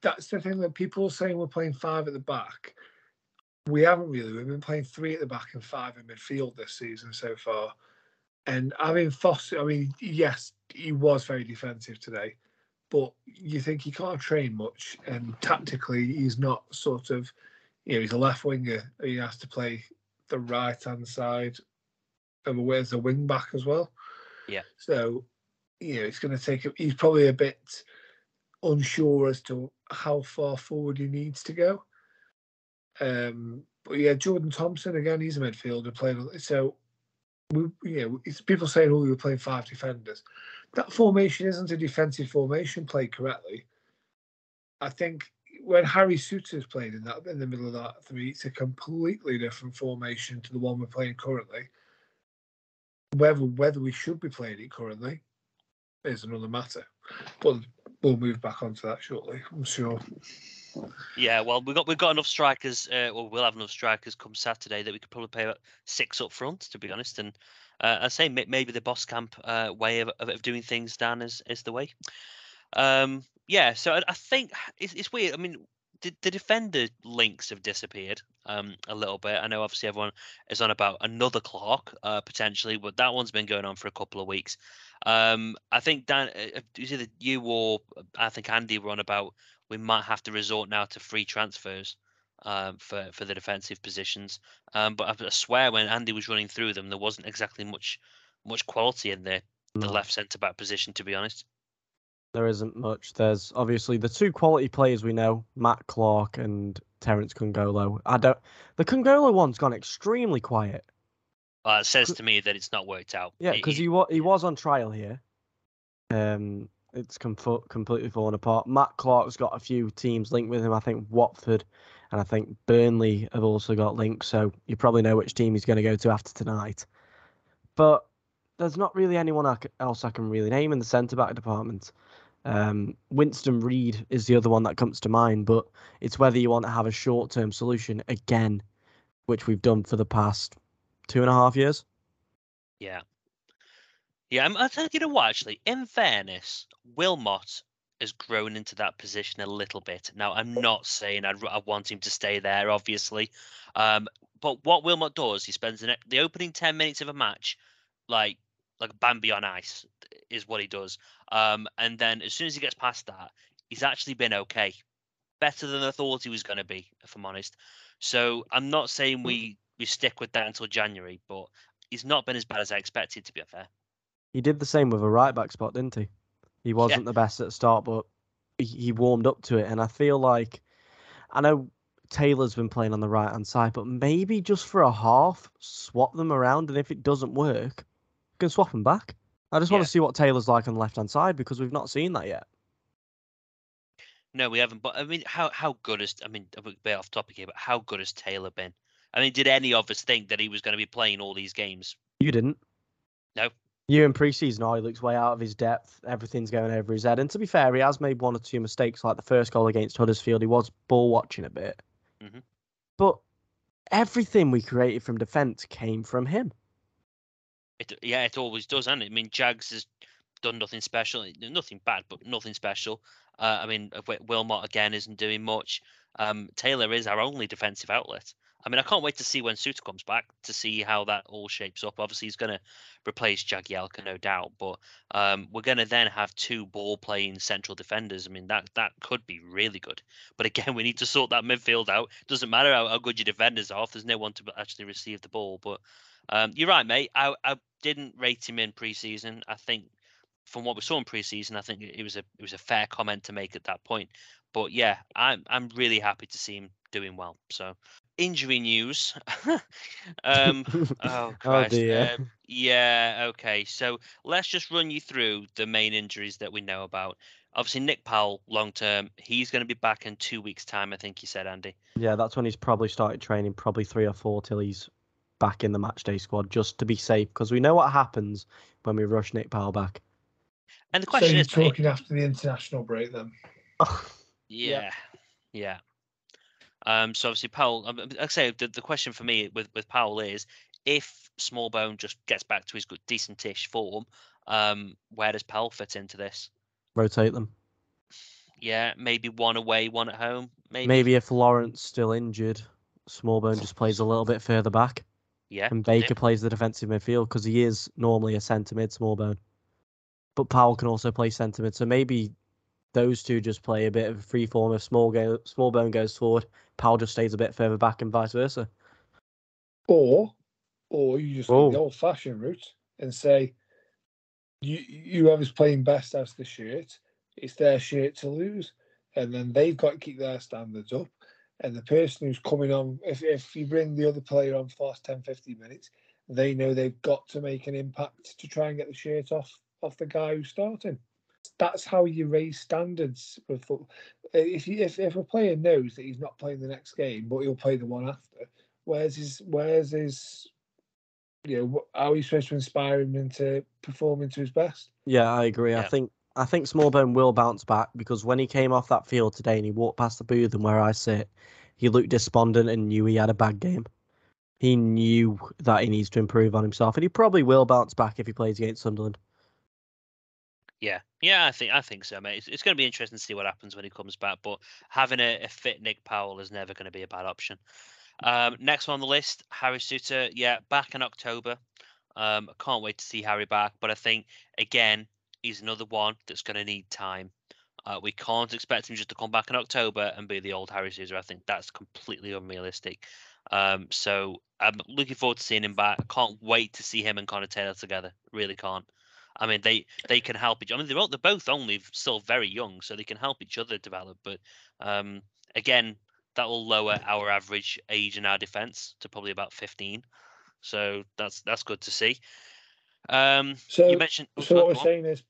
That's the thing that people are saying we're playing 5 at the back. We haven't really. We've been playing 3 at the back and 5 in midfield this season so far. And having Fosu, I mean, yes, he was very defensive today, but you think he can't train much. And tactically, he's not sort of, you know, he's a left winger. He has to play the right hand side and where's the wing back as well. Yeah. So, you know, it's going to take, he's probably a bit unsure as to how far forward he needs to go. But yeah, Jordan Thompson again. He's a midfielder playing. So it's people saying, "Oh, we were playing 5 defenders." That formation isn't a defensive formation played correctly. I think when Harry Souttar's played in the middle of that 3, it's a completely different formation to the one we're playing currently. Whether we should be playing it currently is another matter. But we'll move back onto that shortly, I'm sure. Yeah, well, we've got enough strikers. We'll have enough strikers come Saturday that we could probably play about 6 up front, to be honest. And I'd say maybe the Boskamp way of doing things, Dan, is the way. Yeah, so I think it's weird. I mean, the defender links have disappeared a little bit. I know obviously everyone is on about another Clark potentially, but that one's been going on for a couple of weeks. I think Dan, it was either you or I think Andy were on about we might have to resort now to free transfers for the defensive positions. But I swear when Andy was running through them, there wasn't exactly much quality in the left centre-back position, to be honest. There isn't much. There's obviously the 2 quality players we know, Matt Clark and Terence Kungolo. The Kungolo one's gone extremely quiet. It says to me that it's not worked out. Yeah, because he was on trial here. It's completely fallen apart. Matt Clark's got a few teams linked with him. I think Watford and I think Burnley have also got linked. So you probably know which team he's going to go to after tonight. But there's not really anyone else I can really name in the centre-back department. Winston Reid is the other one that comes to mind, but it's whether you want to have a short-term solution again, which we've done for the past 2.5 years. Yeah. Yeah, I think, you know what, actually, in fairness, Wilmot has grown into that position a little bit. Now, I'm not saying I want him to stay there, obviously, but what Wilmot does, he spends the opening 10 minutes of a match like Bambi on ice is what he does. And then as soon as he gets past that, he's actually been okay. Better than I thought he was going to be, if I'm honest. So I'm not saying we stick with that until January, but he's not been as bad as I expected, to be fair. He did the same with a right-back spot, didn't he? He wasn't the best at the start, but he warmed up to it. And I feel like, I know Taylor's been playing on the right-hand side, but maybe just for a half, swap them around. And if it doesn't work, you can swap them back. I just want to see what Taylor's like on the left-hand side, because we've not seen that yet. No, we haven't. But, I mean, how good is... I mean, a bit off topic here, but how good has Taylor been? I mean, did any of us think that he was going to be playing all these games? You didn't. No. You in pre-season, he looks way out of his depth. Everything's going over his head. And to be fair, he has made 1 or 2 mistakes, like the first goal against Huddersfield. He was ball-watching a bit. Mm-hmm. But everything we created from defence came from him. It always does, hasn't it? I mean, Jags has done nothing special. Nothing bad, but nothing special. I mean, Wilmot, again, isn't doing much. Taylor is our only defensive outlet. I mean, I can't wait to see when Souttar comes back to see how that all shapes up. Obviously, he's going to replace Jagielka, no doubt, but we're going to then have two ball-playing central defenders. I mean, that could be really good. But again, we need to sort that midfield out. Doesn't matter how good your defenders are if there's no one to actually receive the ball. But you're right, mate. I didn't rate him in pre-season. I think from what we saw in pre-season, I think it was a fair comment to make at that point. But yeah, I'm really happy to see him doing well. So. Injury news. Oh, Christ. Oh dear. Yeah, okay. So let's just run you through the main injuries that we know about. Obviously, Nick Powell, long-term, he's going to be back in 2 weeks' time, I think you said, Andy. Yeah, that's when he's probably started training, probably 3 or 4 till he's back in the matchday squad, just to be safe, because we know what happens when we rush Nick Powell back. And the question is... So you're talking after the international break, then? Yeah. So obviously Powell, I'd say the question for me with Powell is, if Smallbone just gets back to his good decentish form, where does Powell fit into this? Rotate them. Yeah, maybe one away, one at home. Maybe if Lawrence still injured, Smallbone just plays a little bit further back. Yeah. And Baker plays the defensive midfield because he is normally a centre mid, Smallbone. But Powell can also play centre mid, so maybe those two just play a bit of a free form. If Smallbone goes forward, Powell just stays a bit further back and vice versa. Or you just go the old-fashioned route and say, whoever's playing best has the shirt. It's their shirt to lose. And then they've got to keep their standards up. And the person who's coming on, if you bring the other player on for the last 10, 15 minutes, they know they've got to make an impact to try and get the shirt off the guy who's starting. That's how you raise standards with football. If a player knows that he's not playing the next game, but he'll play the one after, where's his, how are you supposed to inspire him into performing to his best? Yeah, I agree. Yeah. I think Smallbone will bounce back, because when he came off that field today and he walked past the booth and where I sit, he looked despondent and knew he had a bad game. He knew that he needs to improve on himself, and he probably will bounce back if he plays against Sunderland. Yeah, I think so, mate. It's going to be interesting to see what happens when he comes back, but having a fit Nick Powell is never going to be a bad option. Next one on the list, Harry Souttar. Yeah, back in October. I can't wait to see Harry back, but I think, again, he's another one that's going to need time. We can't expect him just to come back in October and be the old Harry Souttar. I think that's completely unrealistic. So I'm looking forward to seeing him back. I can't wait to see him and Connor Taylor together. Really can't. I mean, they can help each other. I mean, they're both only still very young, so they can help each other develop. But again, that will lower our average age in our defence to probably about 15. So that's good to see. So you mentioned. So what we're saying is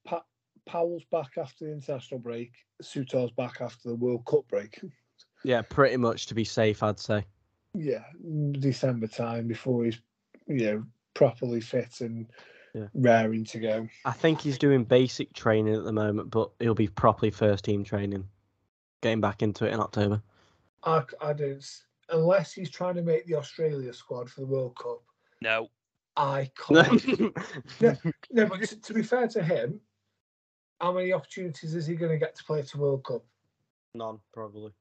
Powell's back after the international break. Souttar's back after the World Cup break. Yeah, pretty much, to be safe, I'd say. Yeah, December time before he's properly fit and. Yeah. Raring to go. I think he's doing basic training at the moment, but he'll be properly first team training, getting back into it in October. I don't, unless he's trying to make the Australia squad for the World Cup. No, I can't. no, but to be fair to him, how many opportunities is he going to get to play to World Cup? None, probably.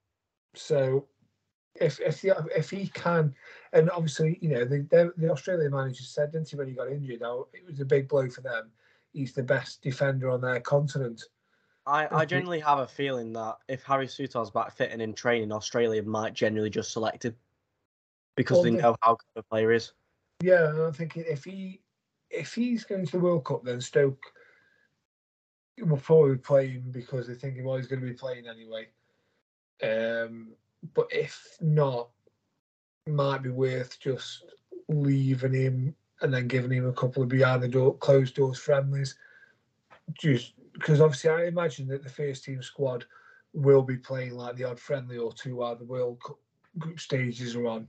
So, if he can, and obviously the Australian manager said, didn't he, when he got injured, it was a big blow for them. He's the best defender on their continent. I generally have a feeling that if Harry Soutar's back fit and in training, Australia might generally just select him because they know how good a player is. Yeah, and I'm thinking if he's going to the World Cup, then Stoke will probably play him because they're thinking, well, he's going to be playing anyway. But if not, might be worth just leaving him and then giving him a couple of behind-the-closed-doors friendlies. Just because obviously I imagine that the first-team squad will be playing like the odd friendly or two while the World Cup group stages are on.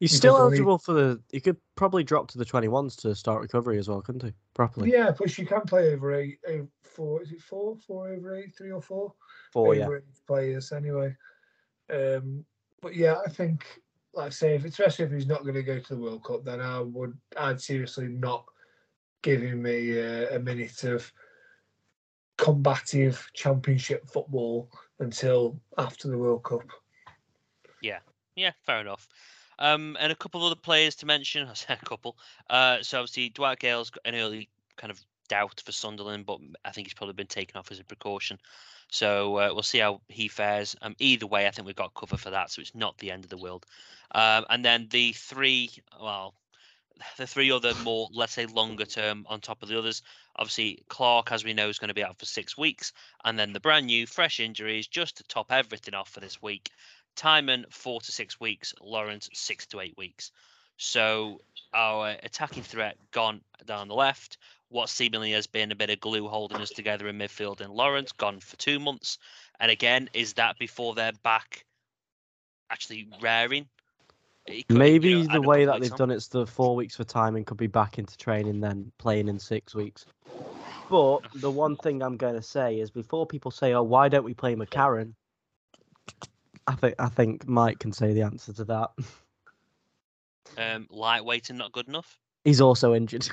He's still eligible for the... He could probably drop to the 21s to start recovery as well, couldn't he? Properly. Yeah, plus you can play over 8, 4... Is it 4? 4 over 8? 3 or 4? 4, yeah. Over 8 players, anyway. But yeah, I think, like I say, especially if he's not going to go to the World Cup, then I'd seriously not give him a minute of combative championship football until after the World Cup. Yeah, fair enough. And a couple of other players to mention. I said a couple. So obviously Dwight Gale's got an early kind of doubt for Sunderland, but I think he's probably been taken off as a precaution. So we'll see how he fares. Either way, I think we've got cover for that, so it's not the end of the world. And then the three other more, let's say, longer term on top of the others. Obviously, Clark, as we know, is going to be out for 6 weeks. And then the brand new, fresh injuries, just to top everything off for this week. Timon, 4 to 6 weeks. Lawrence, 6 to 8 weeks. So our attacking threat gone down the left. What seemingly has been a bit of glue holding us together in midfield and Lawrence gone for 2 months. And again, is that before they're back actually raring? Maybe the way that they've done it's the 4 weeks for timing could be back into training, then playing in 6 weeks. But the one thing I'm going to say is before people say, oh, why don't we play McCarron? I think Mike can say the answer to that. Lightweight and not good enough. He's also injured.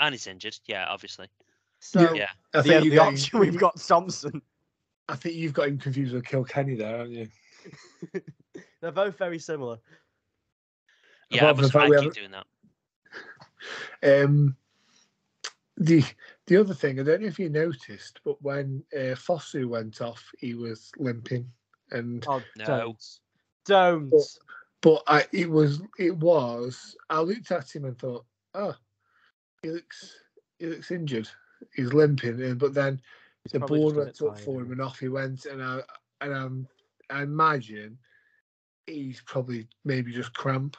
And he's injured, yeah, obviously. So yeah. I think we've got Thompson. I think you've got him confused with Kilkenny there, haven't you? They're both very similar. Yeah, I keep doing that. The other thing, I don't know if you noticed, but when Fosu went off, he was limping. And don't. But I looked at him and thought, oh, he looks injured. He's limping. And but then the board went up for him and off he went. And I imagine he's probably maybe just cramp.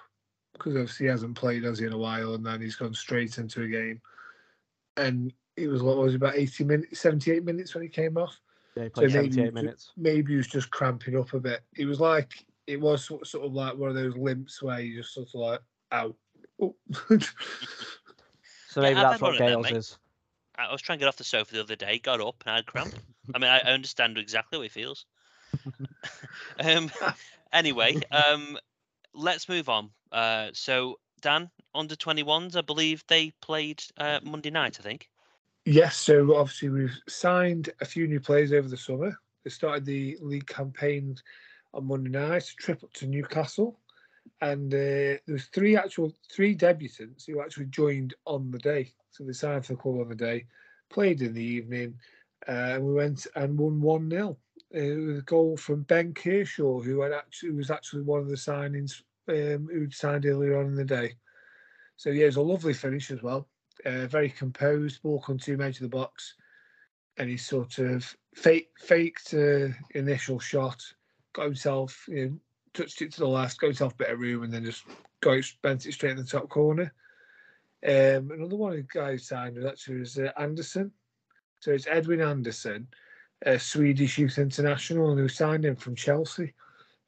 Because obviously he hasn't played, has he, in a while, and then he's gone straight into a game. And it was, what was it, about 80 minutes, 78 minutes when he came off? Yeah, he played 78 minutes. Maybe he was just cramping up a bit. It was like, it was sort of like one of those limps where you just sort of like, ow. Oh. So maybe that's what Gales is. I was trying to get off the sofa the other day, got up, and I had cramp. I mean, I understand exactly what he feels. Anyway, let's move on. So, Dan, under 21s, I believe they played Monday night, I think. Yes, so obviously we've signed a few new players over the summer. They started the league campaign on Monday night, a trip up to Newcastle. And there was three debutants who actually joined on the day. So they signed for the club on the day, played in the evening, and we went and won 1-0. With a goal from Ben Kershaw, who was actually one of the signings who'd signed earlier on in the day. So yeah, it was a lovely finish as well. Very composed, ball come to him, edge of the box, and he sort of faked initial shot, got himself, touched it to the last, got himself a bit of room, and then just bent it straight in the top corner. Another one of the guys signed was actually Anderson. So it's Edwin Anderson, a Swedish youth international, and who signed him from Chelsea.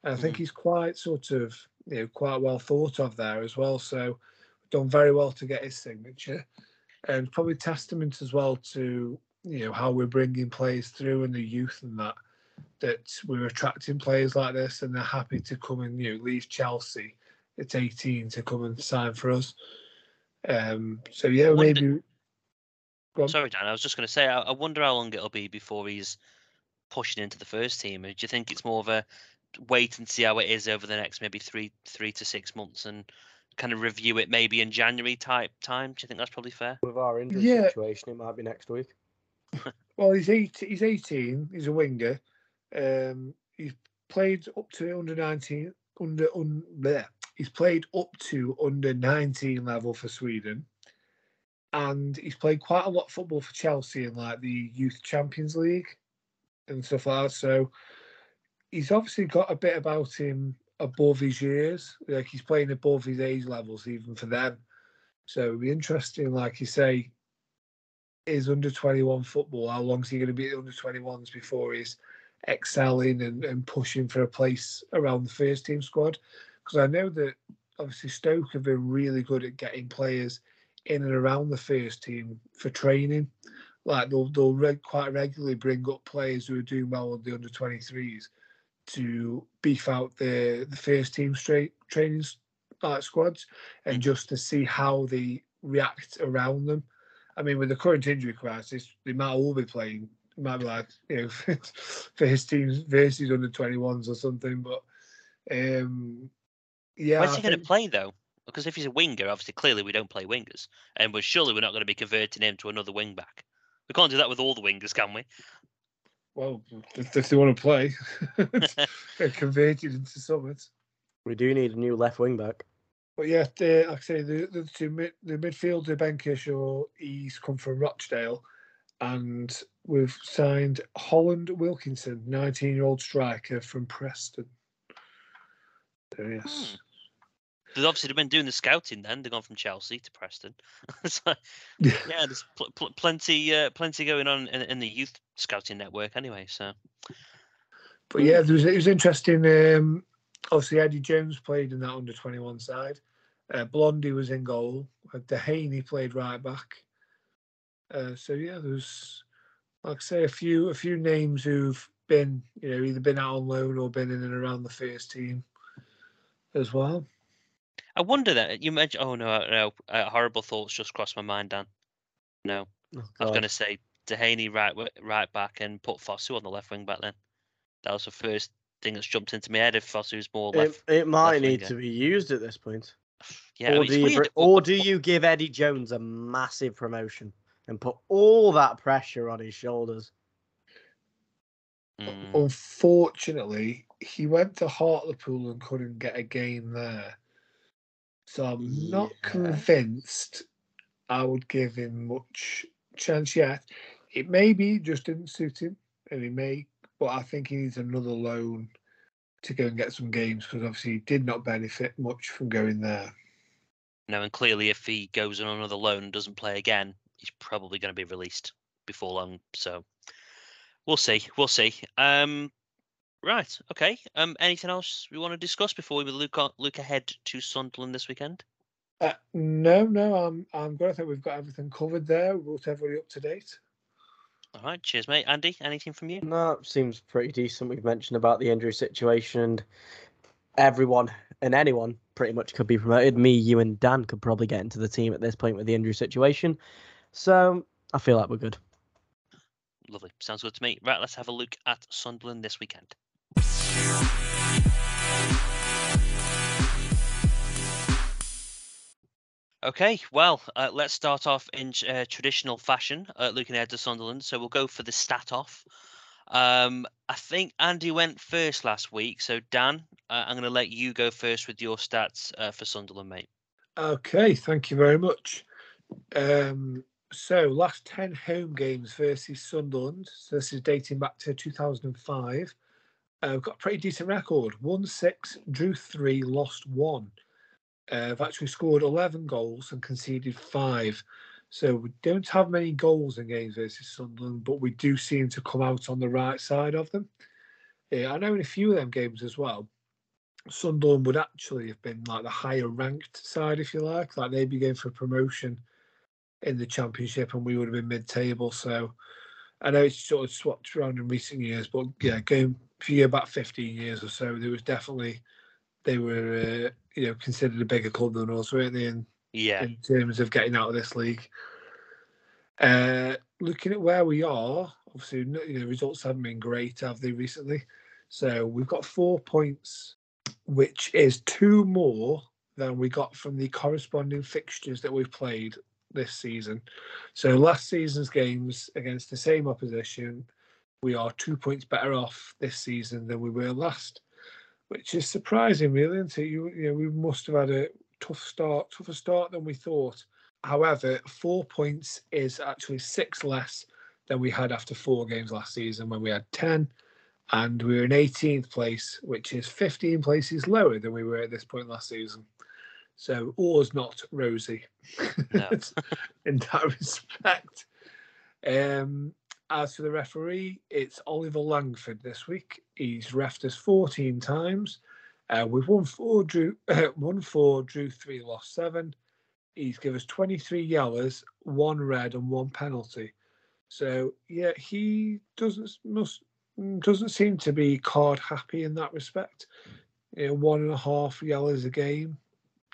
And I think he's quite sort of, quite well thought of there as well. So done very well to get his signature, and probably testament as well to, how we're bringing players through and the youth and that we're attracting players like this, and they're happy to come and, leave Chelsea at 18 to come and sign for us. So yeah, maybe. Sorry, Dan. I was just going to say, I wonder how long it'll be before he's pushing into the first team. Do you think it's more of a wait and see how it is over the next maybe three to 6 months, and kind of review it maybe in January type time? Do you think that's probably fair? With our injury situation, it might be next week. Well, he's 18. He's a winger. He's played up to under 19 level for Sweden. And he's played quite a lot of football for Chelsea in like the Youth Champions League and stuff like that. So he's obviously got a bit about him above his years. Like he's playing above his age levels even for them. So it'll be interesting, like you say, is under 21 football. How long is he going to be at under 21s before he's excelling and pushing for a place around the first team squad? Because I know that obviously Stoke have been really good at getting players in and around the first team for training. Like they'll quite regularly bring up players who are doing well on the under 23s to beef out the first team training squads, and just to see how they react around them. I mean, with the current injury crisis, they might all be playing. It might be like, first teams versus under 21s or something. But Yeah. Where's he going to play though? Because if he's a winger, obviously, clearly we don't play wingers, and we're surely we're not going to be converting him to another wing back. We can't do that with all the wingers, can we? Well, if they want to play, they're converted into summits. We do need a new left wing back. But yeah, like I say, the midfielder Benkishaw, he's come from Rochdale, and we've signed Holland Wilkinson, 19-year-old striker from Preston. There he is. They've obviously been doing the scouting. Then they've gone from Chelsea to Preston. So, yeah, there's plenty going on in the youth scouting network anyway. So, but yeah, it was interesting. Obviously, Eddie Jones played in that under-21 side. Blondie was in goal. Dehaney played right back. So yeah, there's, like I say, a few names who've been, you know, either been out on loan or been in and around the first team as well. I wonder that you mentioned. Oh no! Horrible thoughts just crossed my mind, Dan. No, I was going to say Dehaney right back and put Fosu on the left wing back. Then that was the first thing that's jumped into my head. If Fosu's more left, it might need to be used at this point. Yeah, or do you give Eddie Jones a massive promotion and put all that pressure on his shoulders? Mm. Unfortunately, he went to Hartlepool and couldn't get a game there. So I'm not convinced I would give him much chance yet. It may be just didn't suit him, and he may, but I think he needs another loan to go and get some games because obviously he did not benefit much from going there. No, and clearly if he goes on another loan and doesn't play again, he's probably going to be released before long. So we'll see. Right. Okay. Anything else we want to discuss before we look ahead to Sunderland this weekend? No. I'm good. I think we've got everything covered there. We've brought everybody up to date. All right. Cheers, mate. Andy, anything from you? No, seems pretty decent. We've mentioned about the injury situation, and everyone and anyone pretty much could be promoted. Me, you, and Dan could probably get into the team at this point with the injury situation. So I feel like we're good. Lovely. Sounds good to me. Right. Let's have a look at Sunderland this weekend. Okay, well, let's start off in traditional fashion, looking ahead to Sunderland. So we'll go for the stat off. I think Andy went first last week. So, Dan, I'm going to let you go first with your stats for Sunderland, mate. Okay, thank you very much. So, last 10 home games versus Sunderland. So this is dating back to 2005. We've got a pretty decent record. 1-6, drew 3, lost 1. We've actually scored 11 goals and conceded 5. So we don't have many goals in games versus Sunderland, but we do seem to come out on the right side of them. I know in a few of them games as well, Sunderland would actually have been like the higher ranked side, if you like they'd be going for promotion in the Championship and we would have been mid-table. So I know it's sort of swapped around in recent years, but yeah, if you go back 15 years or so, there was definitely they were considered a bigger club than us, weren't they? In terms of getting out of this league. Looking at where we are, obviously results haven't been great, have they recently? So we've got 4 points, which is 2 more than we got from the corresponding fixtures that we've played this season. So last season's games against the same opposition. We are 2 points better off this season than we were last, which is surprising, really, isn't it? We must have had a tougher start than we thought. However, 4 points is actually 6 less than we had after 4 games last season when we had 10, and we were in 18th place, which is 15 places lower than we were at this point last season. So all's not rosy, no. In that respect. As for the referee, it's Oliver Langford this week. He's refed us 14 times. We've won 4, drew 3, lost 7. He's given us 23 yellows, 1 red, and 1 penalty. So yeah, he doesn't seem to be card happy in that respect. 1.5 yellows a game.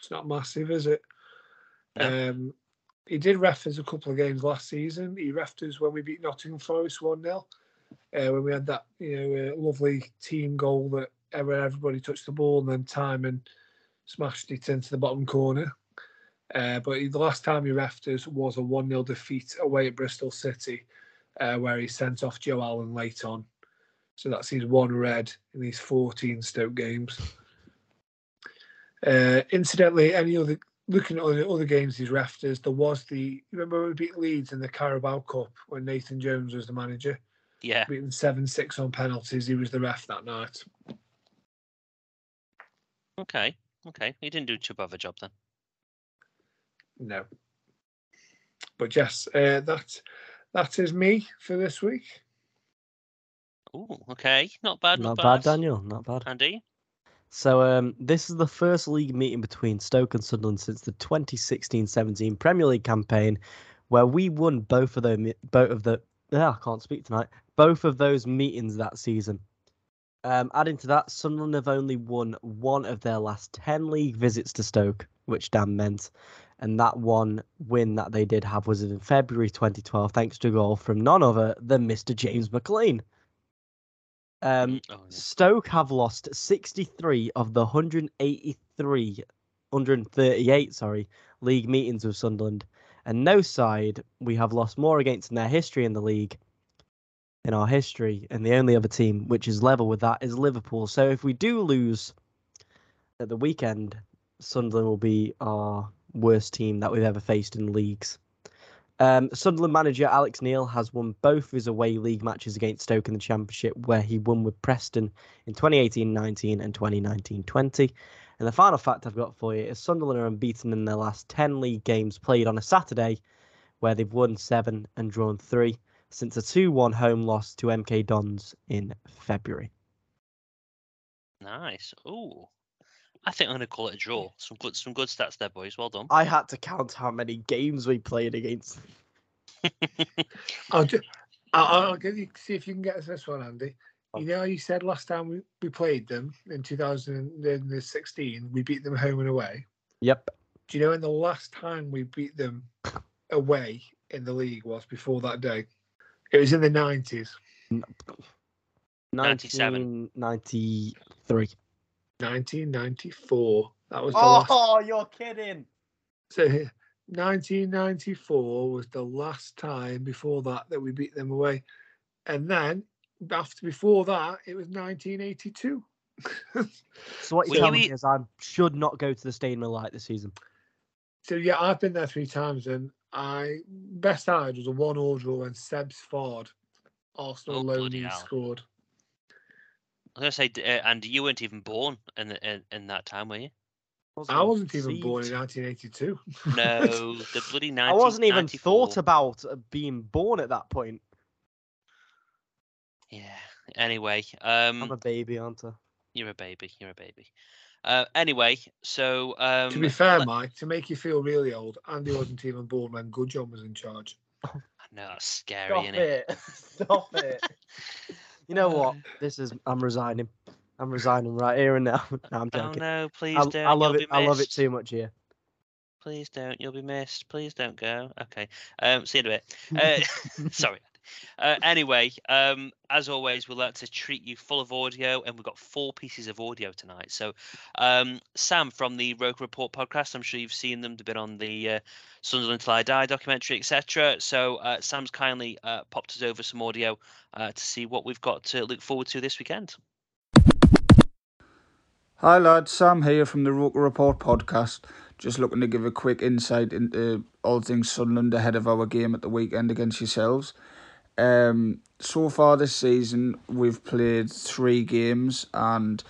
It's not massive, is it? No. He did ref us a couple of games last season. He refed us when we beat Nottingham Forest 1-0, when we had that lovely team goal that error, everybody touched the ball and then Timon smashed it into the bottom corner. But the last time he refed us was a 1-0 defeat away at Bristol City, where he sent off Joe Allen late on. So that's his one red in these 14 Stoke games. Incidentally, any other looking at other games he's refed us, there was the, remember when we beat Leeds in the Carabao Cup when Nathan Jones was the manager? Yeah. Beaten 7-6 on penalties. He was the ref that night. Okay. He didn't do too bad of a job then. No. But yes, that is me for this week. Oh, okay. Not bad, Daniel. Not bad. Andy? So this is the first league meeting between Stoke and Sunderland since the 2016-17 Premier League campaign, where we won both of those meetings that season. Adding to that, Sunderland have only won one of their last 10 league visits to Stoke, which Dan meant. And that one win that they did have was in February 2012, thanks to a goal from none other than Mr. James McLean. Stoke have lost 63 of the 138 league meetings with Sunderland. And no side we have lost more against in their history in the league, in our history, and the only other team which is level with that is Liverpool. So if we do lose at the weekend, Sunderland will be our worst team that we've ever faced in leagues. Sunderland manager Alex Neil has won both of his away league matches against Stoke in the Championship, where he won with Preston in 2018-19 and 2019-20. And the final fact I've got for you is Sunderland are unbeaten in their last 10 league games played on a Saturday, where they've won 7 and drawn 3 since a 2-1 home loss to MK Dons in February. Nice. Ooh. I think I'm going to call it a draw. Some good stats there, boys. Well done. I had to count how many games we played against. I'll give you, see if you can get us this one, Andy. You know how you said last time we played them in 2016, we beat them home and away? Yep. Do you know when the last time we beat them away in the league was before that day? It was in the 90s. 97. 1993. 1994. That was the last. Oh, you're kidding. So 1994 was the last time before that we beat them away. And then... before that, it was 1982. So what you're telling me is I should not go to the Stadium of Light this season. So yeah, I've been there 3 times, and I best side was a 1-1 draw when Sebs Ford, Arsenal loanee, scored. I was going to say, Andy, you weren't even born in that time, were you? I wasn't even born in 1982. No, the bloody 1994. I wasn't even thought about being born at that point. Yeah. Anyway, I'm a baby, aren't I? You're a baby. Anyway, so to be fair, Mike, to make you feel really old, Andy wasn't even born when Goodjohn was in charge. I know, that's scary, isn't it? Stop it! You know what? I'm resigning. I'm resigning right here and now. No, I'm joking. Oh no, please don't. I love it. I love it too much here. Please don't. You'll be missed. Please don't go. Okay. See you in a bit. Sorry. Anyway, as always, we like to treat you full of audio, and we've got 4 pieces of audio tonight. So, Sam from the Roker Report podcast, I'm sure you've seen them. They've been on the Sunderland Till I Die documentary, etc. So, Sam's kindly popped us over some audio to see what we've got to look forward to this weekend. Hi, lads. Sam here from the Roker Report podcast. Just looking to give a quick insight into all things Sunderland ahead of our game at the weekend against yourselves. So far this season, we've played 3 games, and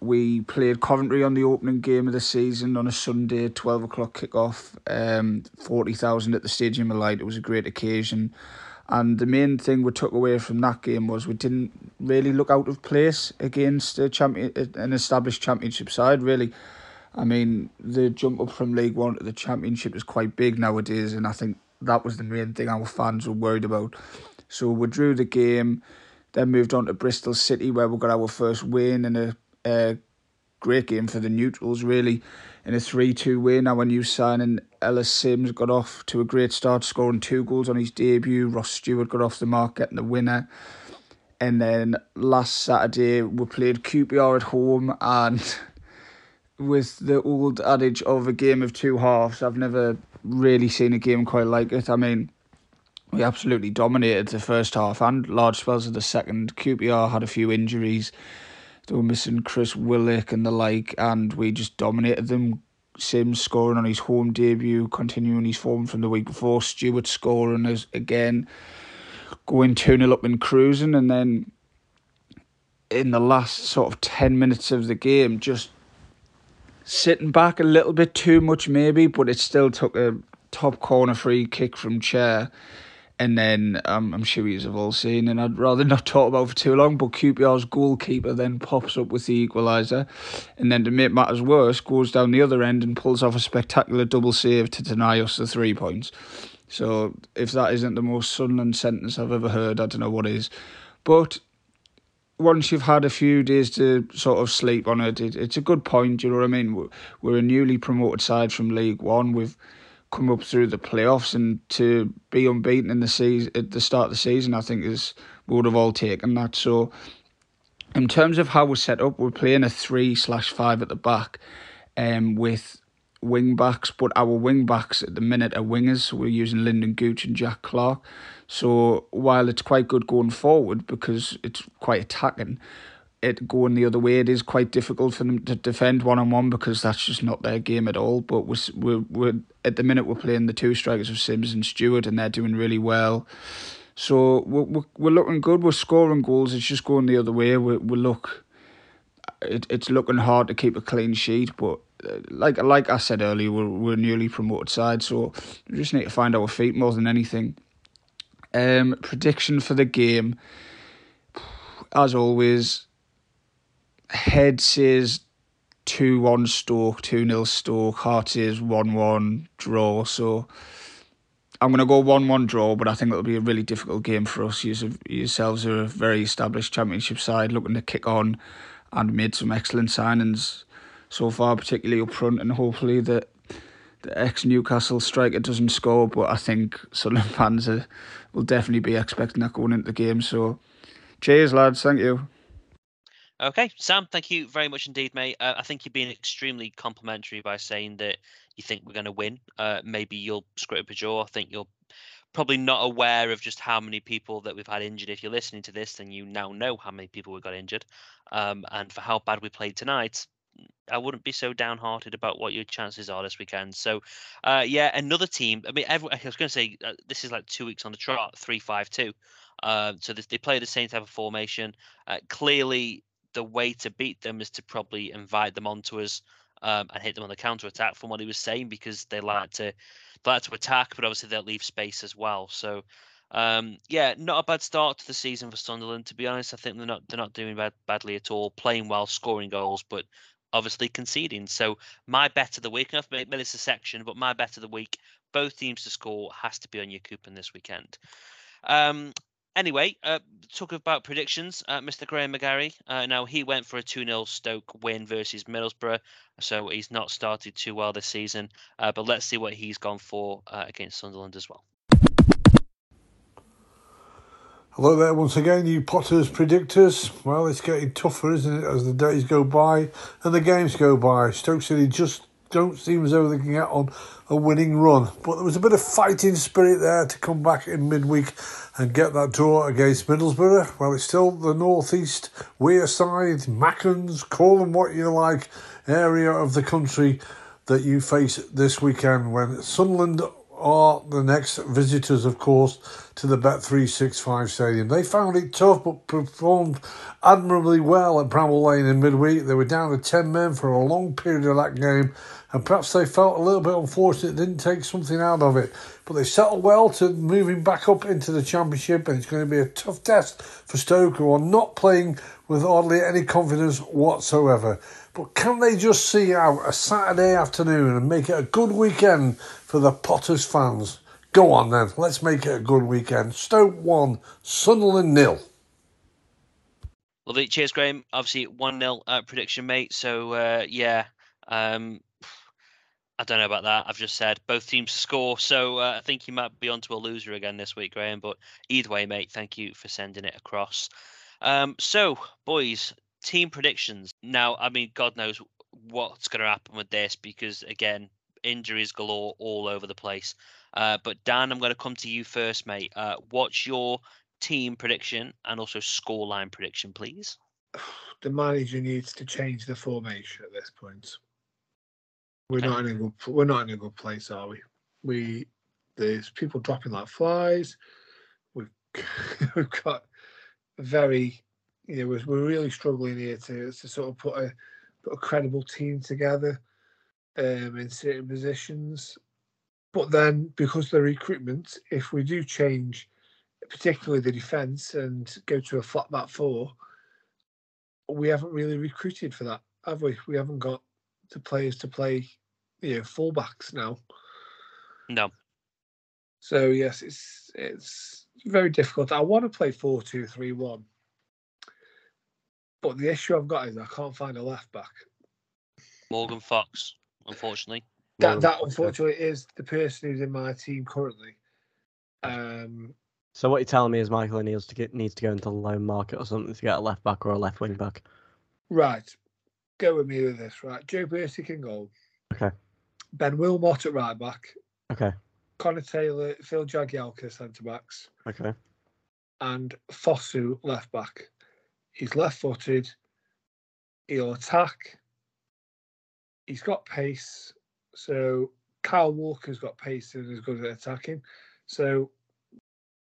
we played Coventry on the opening game of the season on a Sunday, 12 o'clock kickoff, 40,000 at the Stadium of Light. It was a great occasion, and the main thing we took away from that game was we didn't really look out of place against an established Championship side, really. I mean, the jump up from League One to the Championship is quite big nowadays, and I think that was the main thing our fans were worried about. So we drew the game, then moved on to Bristol City, where we got our first win in a great game for the neutrals, really, in a 3-2 win. Our new signing, Ellis Sims, got off to a great start, scoring 2 goals on his debut. Ross Stewart got off the mark, getting the winner. And then last Saturday we played QPR at home, and with the old adage of a game of two halves, I've never really seen a game quite like it. I mean, we absolutely dominated the first half and large spells of the second. QPR had a few injuries. They were missing Chris Willick and the like, and we just dominated them. Sims scoring on his home debut, continuing his form from the week before. Stewart scoring as again, going 2-0 up and cruising. And then in the last sort of 10 minutes of the game, just sitting back a little bit too much maybe, but it still took a top corner free kick from Chair. And then I'm sure you have all seen, and I'd rather not talk about for too long, but QPR's goalkeeper then pops up with the equaliser, and then to make matters worse, goes down the other end and pulls off a spectacular double save to deny us the 3 points. So if that isn't the most Sunderland sentence I've ever heard, I don't know what is. But once you've had a few days to sort of sleep on it, it's a good point, you know what I mean? We're a newly promoted side from League One. We've come up through the playoffs, and to be unbeaten in the season at the start of the season, I think is we would have all taken that. So in terms of how we're set up, we're playing a 3/5 at the back with wing backs, but our wing backs at the minute are wingers, so we're using Lyndon Gooch and Jack Clark. So while it's quite good going forward because it's quite attacking, it going the other way, it is quite difficult for them to defend one-on-one because that's just not their game at all. But we're at the minute we're playing the two strikers of Sims and Stewart, and they're doing really well. So we're looking good. We're scoring goals. It's just going the other way. It's looking hard to keep a clean sheet. But like I said earlier, we're a newly promoted side, so we just need to find our feet more than anything. Prediction for the game, as always. Head says 2-1 Stoke, 2-0 Stoke. Heart says 1-1 draw. So I'm going to go 1-1 draw, but I think it'll be a really difficult game for us. Yourselves are a very established Championship side looking to kick on, and made some excellent signings so far, particularly up front, and hopefully the ex-Newcastle striker doesn't score, but I think Sunderland fans will definitely be expecting that going into the game. So cheers, lads. Thank you. Okay, Sam, thank you very much indeed, mate. I think you've been extremely complimentary by saying that you think we're going to win. Maybe you'll screw up a jaw. I think you're probably not aware of just how many people that we've had injured. If you're listening to this, then you now know how many people we got injured. And for how bad we played tonight, I wouldn't be so downhearted about what your chances are this weekend. So, yeah, another team. I mean, I was going to say this is like 2 weeks on the trot, 3-5-2. So they play the same type of formation. Clearly, the way to beat them is to probably invite them onto us and hit them on the counter attack, from what he was saying, because they like to attack, but obviously they'll leave space as well. So yeah, not a bad start to the season for Sunderland, to be honest. I think they're not doing badly at all, playing well, scoring goals, but obviously conceding. So my bet of the week, and I've made this a section, but my bet of the week, both teams to score, has to be on your coupon this weekend. Anyway, talk about predictions. Mr. Graham McGarry, now he went for a 2-0 Stoke win versus Middlesbrough, so he's not started too well this season. But let's see what he's gone for against Sunderland as well. Hello there once again, you Potters predictors. Well, it's getting tougher, isn't it, as the days go by and the games go by. Stoke City just don't seem as though they can get on a winning run. But there was a bit of fighting spirit there to come back in midweek and get that draw against Middlesbrough. Well, it's still the northeast, Wearside, Mackens, call them what you like, area of the country that you face this weekend when Sunderland are the next visitors, of course, to the Bet365 Stadium. They found it tough but performed admirably well at Bramall Lane in midweek. They were down to 10 men for a long period of that game, and perhaps they felt a little bit unfortunate, didn't take something out of it. But they settled well to moving back up into the Championship, and it's going to be a tough test for Stoke, who are not playing with hardly any confidence whatsoever. But can they just see out a Saturday afternoon and make it a good weekend for the Potters fans? Go on then, let's make it a good weekend. Stoke 1, Sunderland 0. Lovely, cheers Graham. Obviously 1-0 prediction, mate. So yeah, I don't know about that. I've just said both teams to score. So I think you might be onto a loser again this week, Graham. But either way, mate, thank you for sending it across. So, boys, team predictions. Now, I mean, God knows what's going to happen with this because, again, injuries galore all over the place. But, Dan, I'm going to come to you first, mate. What's your team prediction and also scoreline prediction, please? The manager needs to change the formation at this point. We're not in a good place, are we? There's people dropping like flies. We've got very, we're really struggling here to sort of put a credible team together in certain positions. But then, because of the recruitment, if we do change, particularly the defence, and go to a flat back four, we haven't really recruited for that, have we? We haven't got the players to play, fullbacks now. No. So yes, it's very difficult. I want to play 4-2-3-1, but the issue I've got is I can't find a left back. Morgan Fox, unfortunately. That unfortunately is the person who's in my team currently. So what you're telling me is Michael O'Neill needs to go into the loan market or something to get a left back or a left wing back. Right. Go with me with this, right? Joe Basic in goal. Okay. Ben Wilmot at right back. Okay. Connor Taylor, Phil Jagielka centre backs. Okay. And Fosu left back. He's left footed. He'll attack. He's got pace. So Kyle Walker's got pace and is good at attacking. So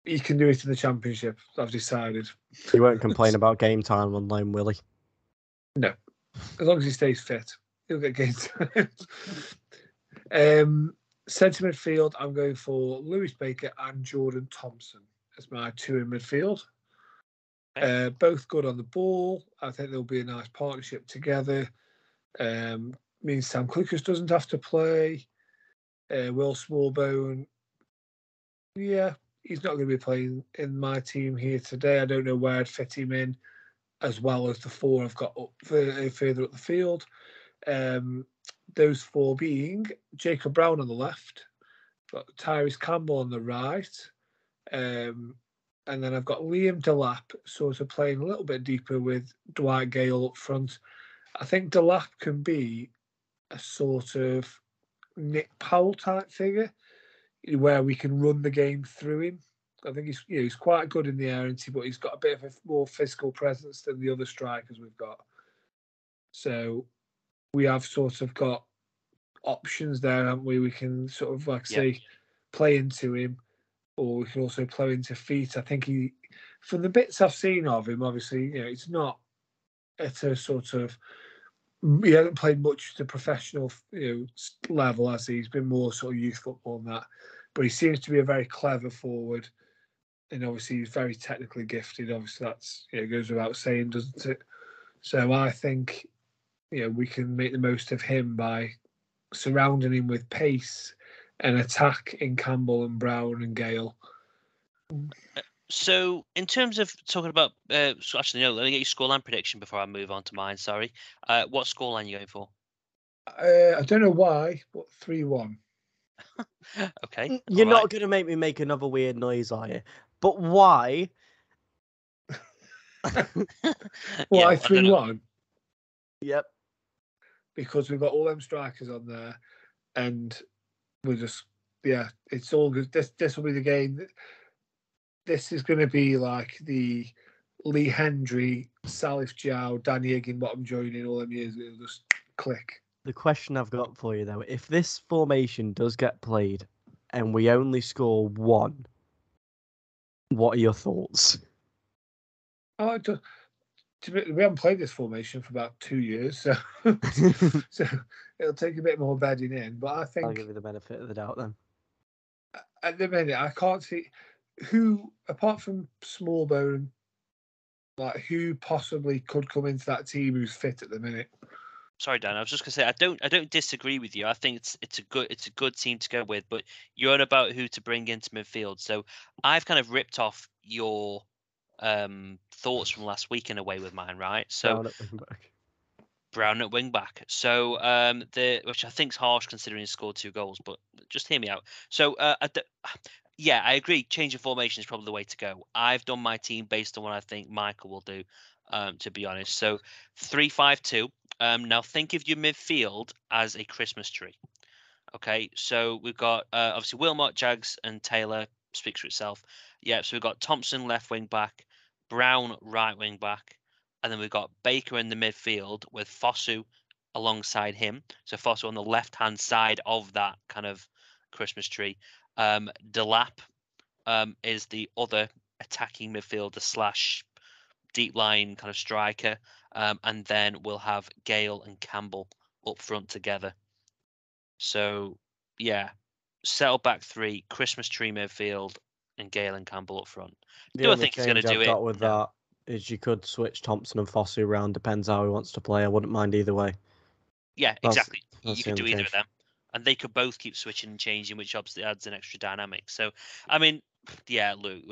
he can do it in the Championship, I've decided. You won't complain about game time on loan, will he? No. As long as he stays fit, he'll get game time. Centre midfield, I'm going for Lewis Baker and Jordan Thompson as my two in midfield. Both good on the ball. I think there'll be a nice partnership together. Means Sam Clucas doesn't have to play. Will Smallbone, he's not going to be playing in my team here today. I don't know where I'd fit him in, as well as the four I've got up further up the field. Those four being Jacob Brown on the left, got Tyrese Campbell on the right, and then I've got Liam Delap sort of playing a little bit deeper with Dwight Gale up front. I think Delap can be a sort of Nick Powell type figure, where we can run the game through him. I think he's quite good in the air, but he's got a bit of a more physical presence than the other strikers we've got. So we have sort of got options there, haven't we? We can sort of, play into him, or we can also play into feet. I think from the bits I've seen of him, obviously, it's not at a sort of... He hasn't played much to professional level, has he? He's been more sort of youth football than that. But he seems to be a very clever forward, and obviously he's very technically gifted. Obviously, that's goes without saying, doesn't it? So I think we can make the most of him by surrounding him with pace and attack in Campbell and Brown and Gale. So, in terms of talking about, let me get your scoreline prediction before I move on to mine. Sorry, what scoreline are you going for? I don't know why, but 3-1. Okay, you're not going to make me make another weird noise, are you? But why? Why 3-1? Yep, because we've got all them strikers on there, and we're just it's all good. This will be the game. This is going to be like the Lee Hendry, Salif Jow, Danny Higginbottom joining all them years. It'll just click. The question I've got for you, though, if this formation does get played and we only score one, what are your thoughts? We haven't played this formation for about 2 years, so so it'll take a bit more bedding in. But I think I'll give you the benefit of the doubt then. At the minute, I can't see... Who, apart from Smallbone, who possibly could come into that team who's fit at the minute? Sorry, Dan. I was just gonna say I don't disagree with you. I think it's a good team to go with, but you're on about who to bring into midfield. So I've kind of ripped off your thoughts from last week in a way with mine, right? So Brown at wing back. So which I think's harsh considering he scored 2 goals, but just hear me out. So yeah, I agree. Change of formation is probably the way to go. I've done my team based on what I think Michael will do, to be honest. So 3-5-2. Now think of your midfield as a Christmas tree. Okay, so we've got obviously Wilmot, Jags, and Taylor. Speaks for itself. Yeah, so we've got Thompson left wing back, Brown right wing back, and then we've got Baker in the midfield with Fosu alongside him. So Fosu on the left hand side of that kind of Christmas tree. Delap is the other attacking midfielder slash deep line kind of striker, and then we'll have Gale and Campbell up front together. So yeah, settle back three, Christmas tree midfield, and Gale and Campbell up front. Do I think he's going to do it? The only change I've got with that is you could switch Thompson and Fosu around. Depends how he wants to play. I wouldn't mind either way. Yeah, exactly. You could do either of them, and they could both keep switching and changing, which obviously adds an extra dynamic. So, I mean, yeah, Luke,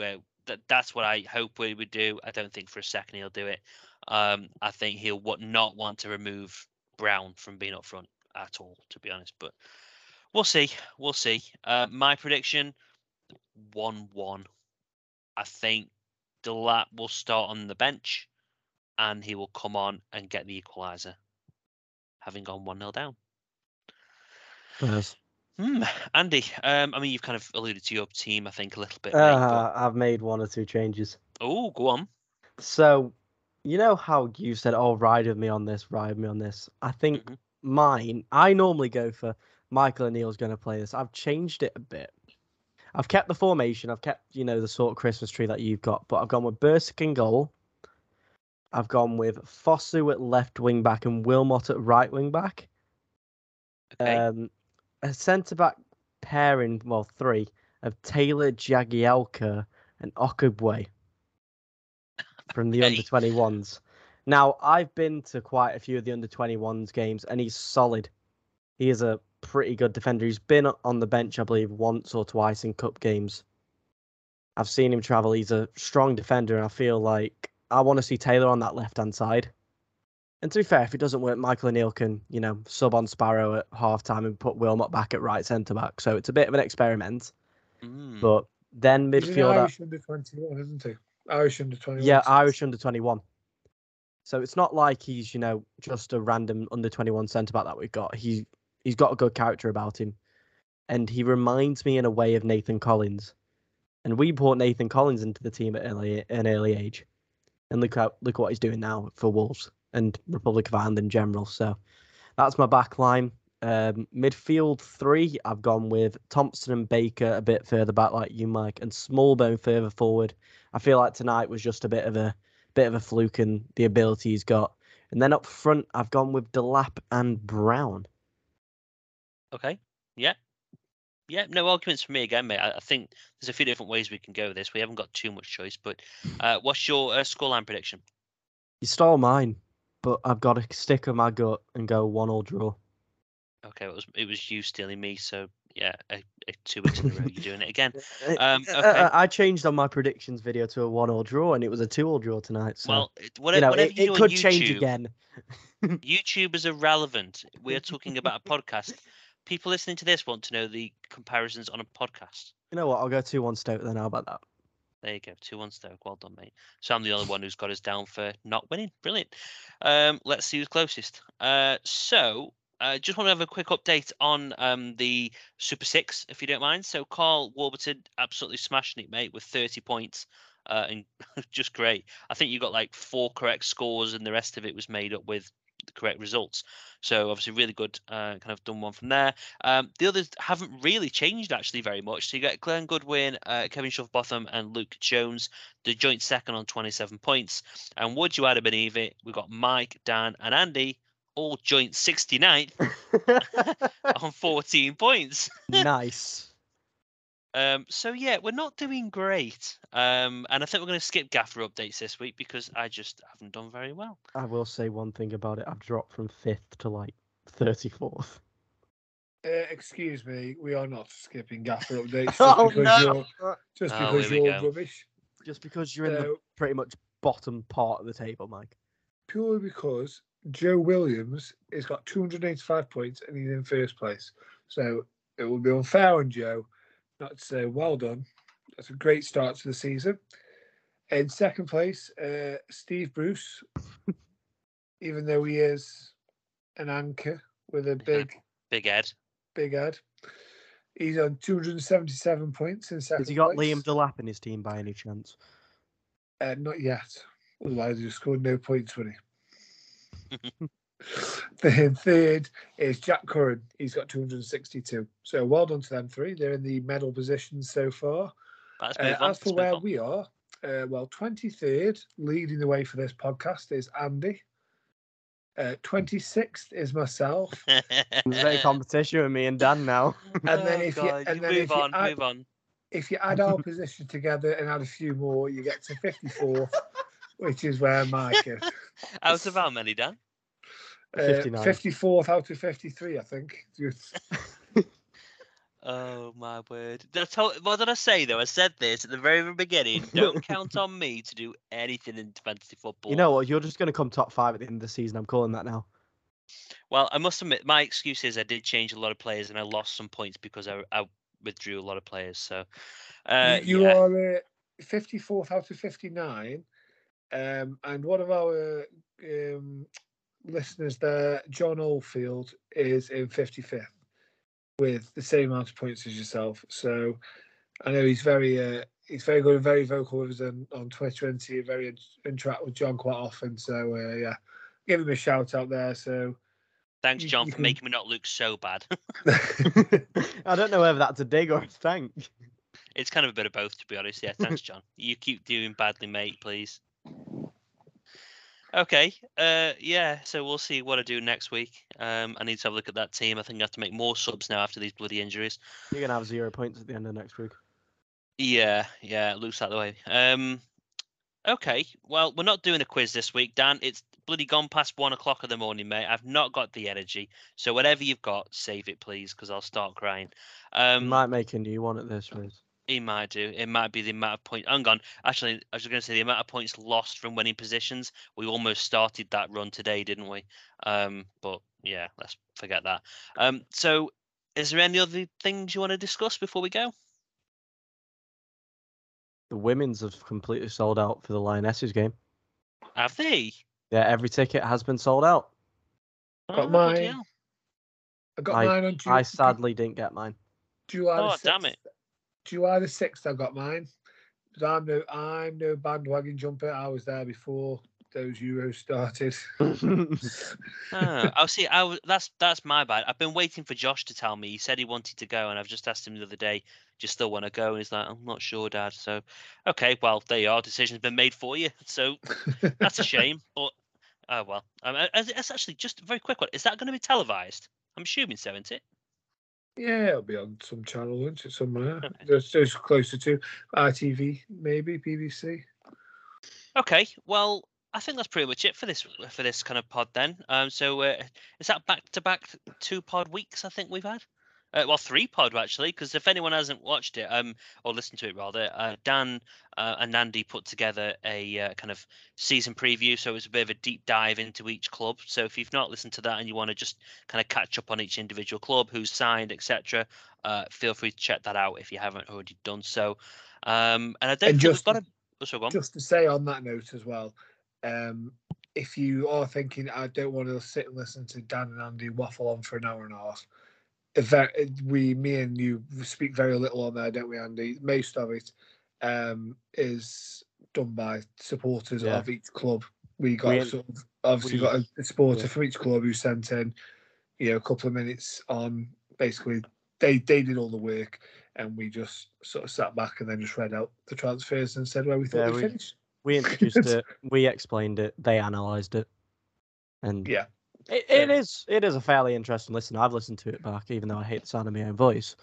that's what I hope we would do. I don't think for a second he'll do it. I think he'll not want to remove Brown from being up front at all, to be honest. But we'll see. We'll see. My prediction, 1-1. I think Delap will start on the bench and he will come on and get the equaliser, having gone 1-0 down. Yes. Andy, I mean, you've kind of alluded to your team, I think, a little bit. But I've made one or two changes. Oh, go on. So, you know how you said, oh, ride with me on this. I think mine, I normally go for Michael O'Neill's going to play this. I've changed it a bit. I've kept the formation. I've kept, you know, the sort of Christmas tree that you've got. But I've gone with Basic in goal. I've gone with Fosu at left wing back and Wilmot at right wing back. Okay. A centre back pairing, well, three of Taylor, Jagielka, and Okubwe from the under 21s. Now, I've been to quite a few of the under 21s games, and he's solid. He is a pretty good defender. He's been on the bench, I believe, once or twice in cup games. I've seen him travel. He's a strong defender, and I feel like I want to see Taylor on that left-hand side. And to be fair, if it doesn't work, Michael O'Neill can, you know, sub on Sparrow at half-time and put Wilmot back at right centre-back. So it's a bit of an experiment. But then midfielder... Irish under 21, isn't he? Irish under 21. Yeah, Irish under 21. So it's not like he's, you know, just a random under 21 centre-back that we've got. He's got a good character about him. And he reminds me in a way of Nathan Collins. And we brought Nathan Collins into the team at an early age. And look what he's doing now for Wolves and Republic of Ireland in general. So that's my back line. Midfield three, I've gone with Thompson and Baker a bit further back like you, Mike, and Smallbone further forward. I feel like tonight was just a bit of a fluke in the ability he's got. And then up front, I've gone with Delap and Brown. Okay. Yeah. Yeah, no arguments for me again, mate. I think there's a few different ways we can go with this. We haven't got too much choice, but what's your scoreline prediction? You stole mine, but I've got to stick with my gut and go 1-1 draw. Okay, it was you stealing me, so yeah, 2 weeks in a row you're doing it again. Okay. I changed on my predictions video to a 1-1 draw, and it was a 2-2 draw tonight. So, well, whatever you do, it could on YouTube, change again. YouTube is irrelevant. We're talking about a podcast. People listening to this want to know the comparisons on a podcast. You know what? I'll go 2-1 Stoke then. How about that? There you go, 2-1 Stoke. Well done, mate. So I'm the only one who's got us down for not winning. Brilliant. Let's see who's closest. So just want to have a quick update on the Super 6, if you don't mind. So Carl Warburton absolutely smashing it, mate, with 30 points. And just great. I think you got like 4 correct scores and the rest of it was made up with the correct results. So obviously really good kind of done one from there. The others haven't really changed actually very much. So you get Glenn Goodwin, Kevin Shuffbotham and Luke Jones, the joint second on 27 points. And would you add believe it, we've got Mike, Dan and Andy all joint 69th on 14 points. Nice. So yeah, we're not doing great. And I think we're going to skip Gaffer updates this week because I just haven't done very well. I will say one thing about it. I've dropped from 5th to like 34th. Excuse me, we are not skipping Gaffer updates. Just because you're rubbish. Just because you're in the pretty much bottom part of the table, Mike. Purely because Joe Williams has got 285 points and he's in first place. So it would be unfair on Joe. Not to say well done, That's a great start to the season. In second place, Steve Bruce, even though he is an anchor with a big head. He's on 277 points in second place. Has he got Liam Delap in his team by any chance? Not yet. Otherwise, he scored no points, would he? In third is Jack Curran. He's got 262. So well done to them three. They're in the medal position so far. As for where we are, well, 23rd, leading the way for this podcast, is Andy. 26th is myself. It's a very competition with me and Dan now. And then if you move on. If you add our position together and add a few more, you get to 54th, which is where Mike is. Out of how many, Dan? 54th out of 53, I think. Oh, my word. What did I say, though? I said this at the very beginning. Don't count on me to do anything in fantasy football. You know what? You're just going to come top five at the end of the season. I'm calling that now. Well, I must admit, my excuse is I did change a lot of players and I lost some points because I withdrew a lot of players. So You are 54th out of 59. And one of our listeners there, John Oldfield, is in 55th. With the same amount of points as yourself, so I know he's very good and very vocal with us on Twitter, and he very interact with John quite often. So yeah, give him a shout out there. So thanks, John, for making me not look so bad. I don't know whether that's a dig or a thank. It's kind of a bit of both, to be honest. Yeah, thanks, John. You keep doing badly, mate. Please. Okay, yeah, so we'll see what I do next week. I need to have a look at that team. I think I have to make more subs now after these bloody injuries. You're going to have 0 points at the end of next week. Yeah, it looks that way. Okay, well, we're not doing a quiz this week, Dan. It's bloody gone past 1:00 in the morning, mate. I've not got the energy. So whatever you've got, save it, please, because I'll start crying. You might make a new one at this rate. He might do. It might be the amount of points. Hang on. Actually, I was going to say the amount of points lost from winning positions. We almost started that run today, didn't we? But yeah, let's forget that. So, is there any other things you want to discuss before we go? The women's have completely sold out for the Lionesses game. Have they? Yeah, every ticket has been sold out. I got mine on July. I sadly didn't get mine. Damn it. July the 6th, I got mine. I'm no bandwagon jumper. I was there before those Euros started. That's my bad. I've been waiting for Josh to tell me. He said he wanted to go, and I've just asked him the other day, do you still want to go? And he's like, I'm not sure, Dad. So, okay, well, there you are. Decision's been made for you. So that's a shame. But, oh, well. That's actually just a very quick one. Is that going to be televised? I'm assuming so, isn't it? Yeah, it'll be on some channel, isn't it, somewhere. It's closer to ITV, maybe, BBC. Okay, well, I think that's pretty much it for this kind of pod then. So is that back-to-back 2 pod weeks I think we've had? Well, 3 pod, actually, because if anyone hasn't watched it, or listened to it, rather, Dan and Andy put together a kind of season preview, so it was a bit of a deep dive into each club. So if you've not listened to that and you want to just kind of catch up on each individual club, who's signed, etc., feel free to check that out if you haven't already done so. And I don't think we've got a... Just to say on that note as well, if you are thinking, I don't want to sit and listen to Dan and Andy waffle on for an hour and a half, me and you speak very little on there, don't we, Andy? Most of it is done by supporters of each club. We got a supporter from each club who sent in, a couple of minutes on. Basically, they did all the work, and we just sort of sat back and then just read out the transfers and said where we thought we finished. We introduced it, we explained it, they analysed it, and yeah. It is a fairly interesting listen. I've listened to it back, even though I hate the sound of my own voice.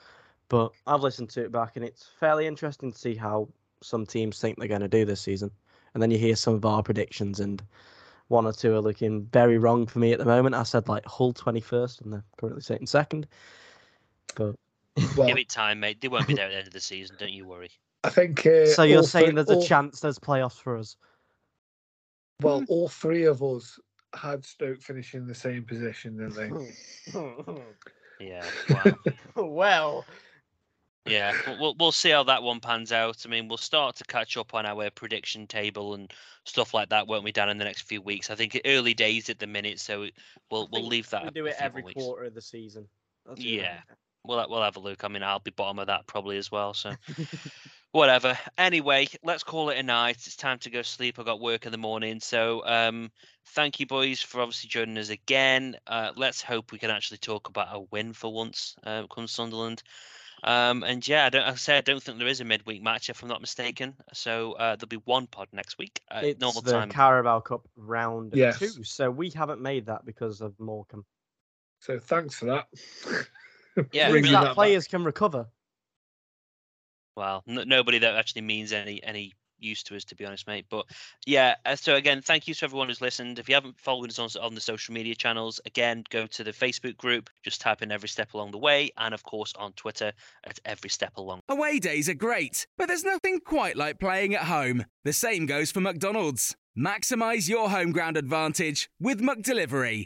But I've listened to it back, and it's fairly interesting to see how some teams think they're going to do this season. And then you hear some of our predictions, and one or two are looking very wrong for me at the moment. I said, like, Hull 21st, and they're currently sitting second. But give it time, mate. They won't be there at the end of the season, don't you worry. I think... so you're saying there's a chance there's playoffs for us? Well, all three of us had Stoke finishing in the same position, didn't they? Yeah. Wow. Well, Yeah, we'll see how that one pans out. I mean, we'll start to catch up on our prediction table and stuff like that, won't we, Dan, in the next few weeks? I think early days at the minute, so we'll leave that. We'll do it every quarter of the season. Yeah, we'll have a look. I mean, I'll be bottom of that probably as well, so... Whatever. Anyway, let's call it a night. It's time to go sleep. I got work in the morning. So thank you, boys, for obviously joining us again. Let's hope we can actually talk about a win for once come Sunderland. And yeah, I don't think there is a midweek match, if I'm not mistaken. So there'll be one pod next week. It's normal time. Carabao Cup round 2. So we haven't made that because of Morecambe. So thanks for that. Yeah, that players back. Can recover. Well, nobody that actually means any use to us, to be honest, mate. But yeah, so again, thank you to everyone who's listened. If you haven't followed us on the social media channels, again, go to the Facebook group. Just type in Every Step Along the Way. And of course, on Twitter at Every Step Along. Away days are great, but there's nothing quite like playing at home. The same goes for McDonald's. Maximise your home ground advantage with McDelivery.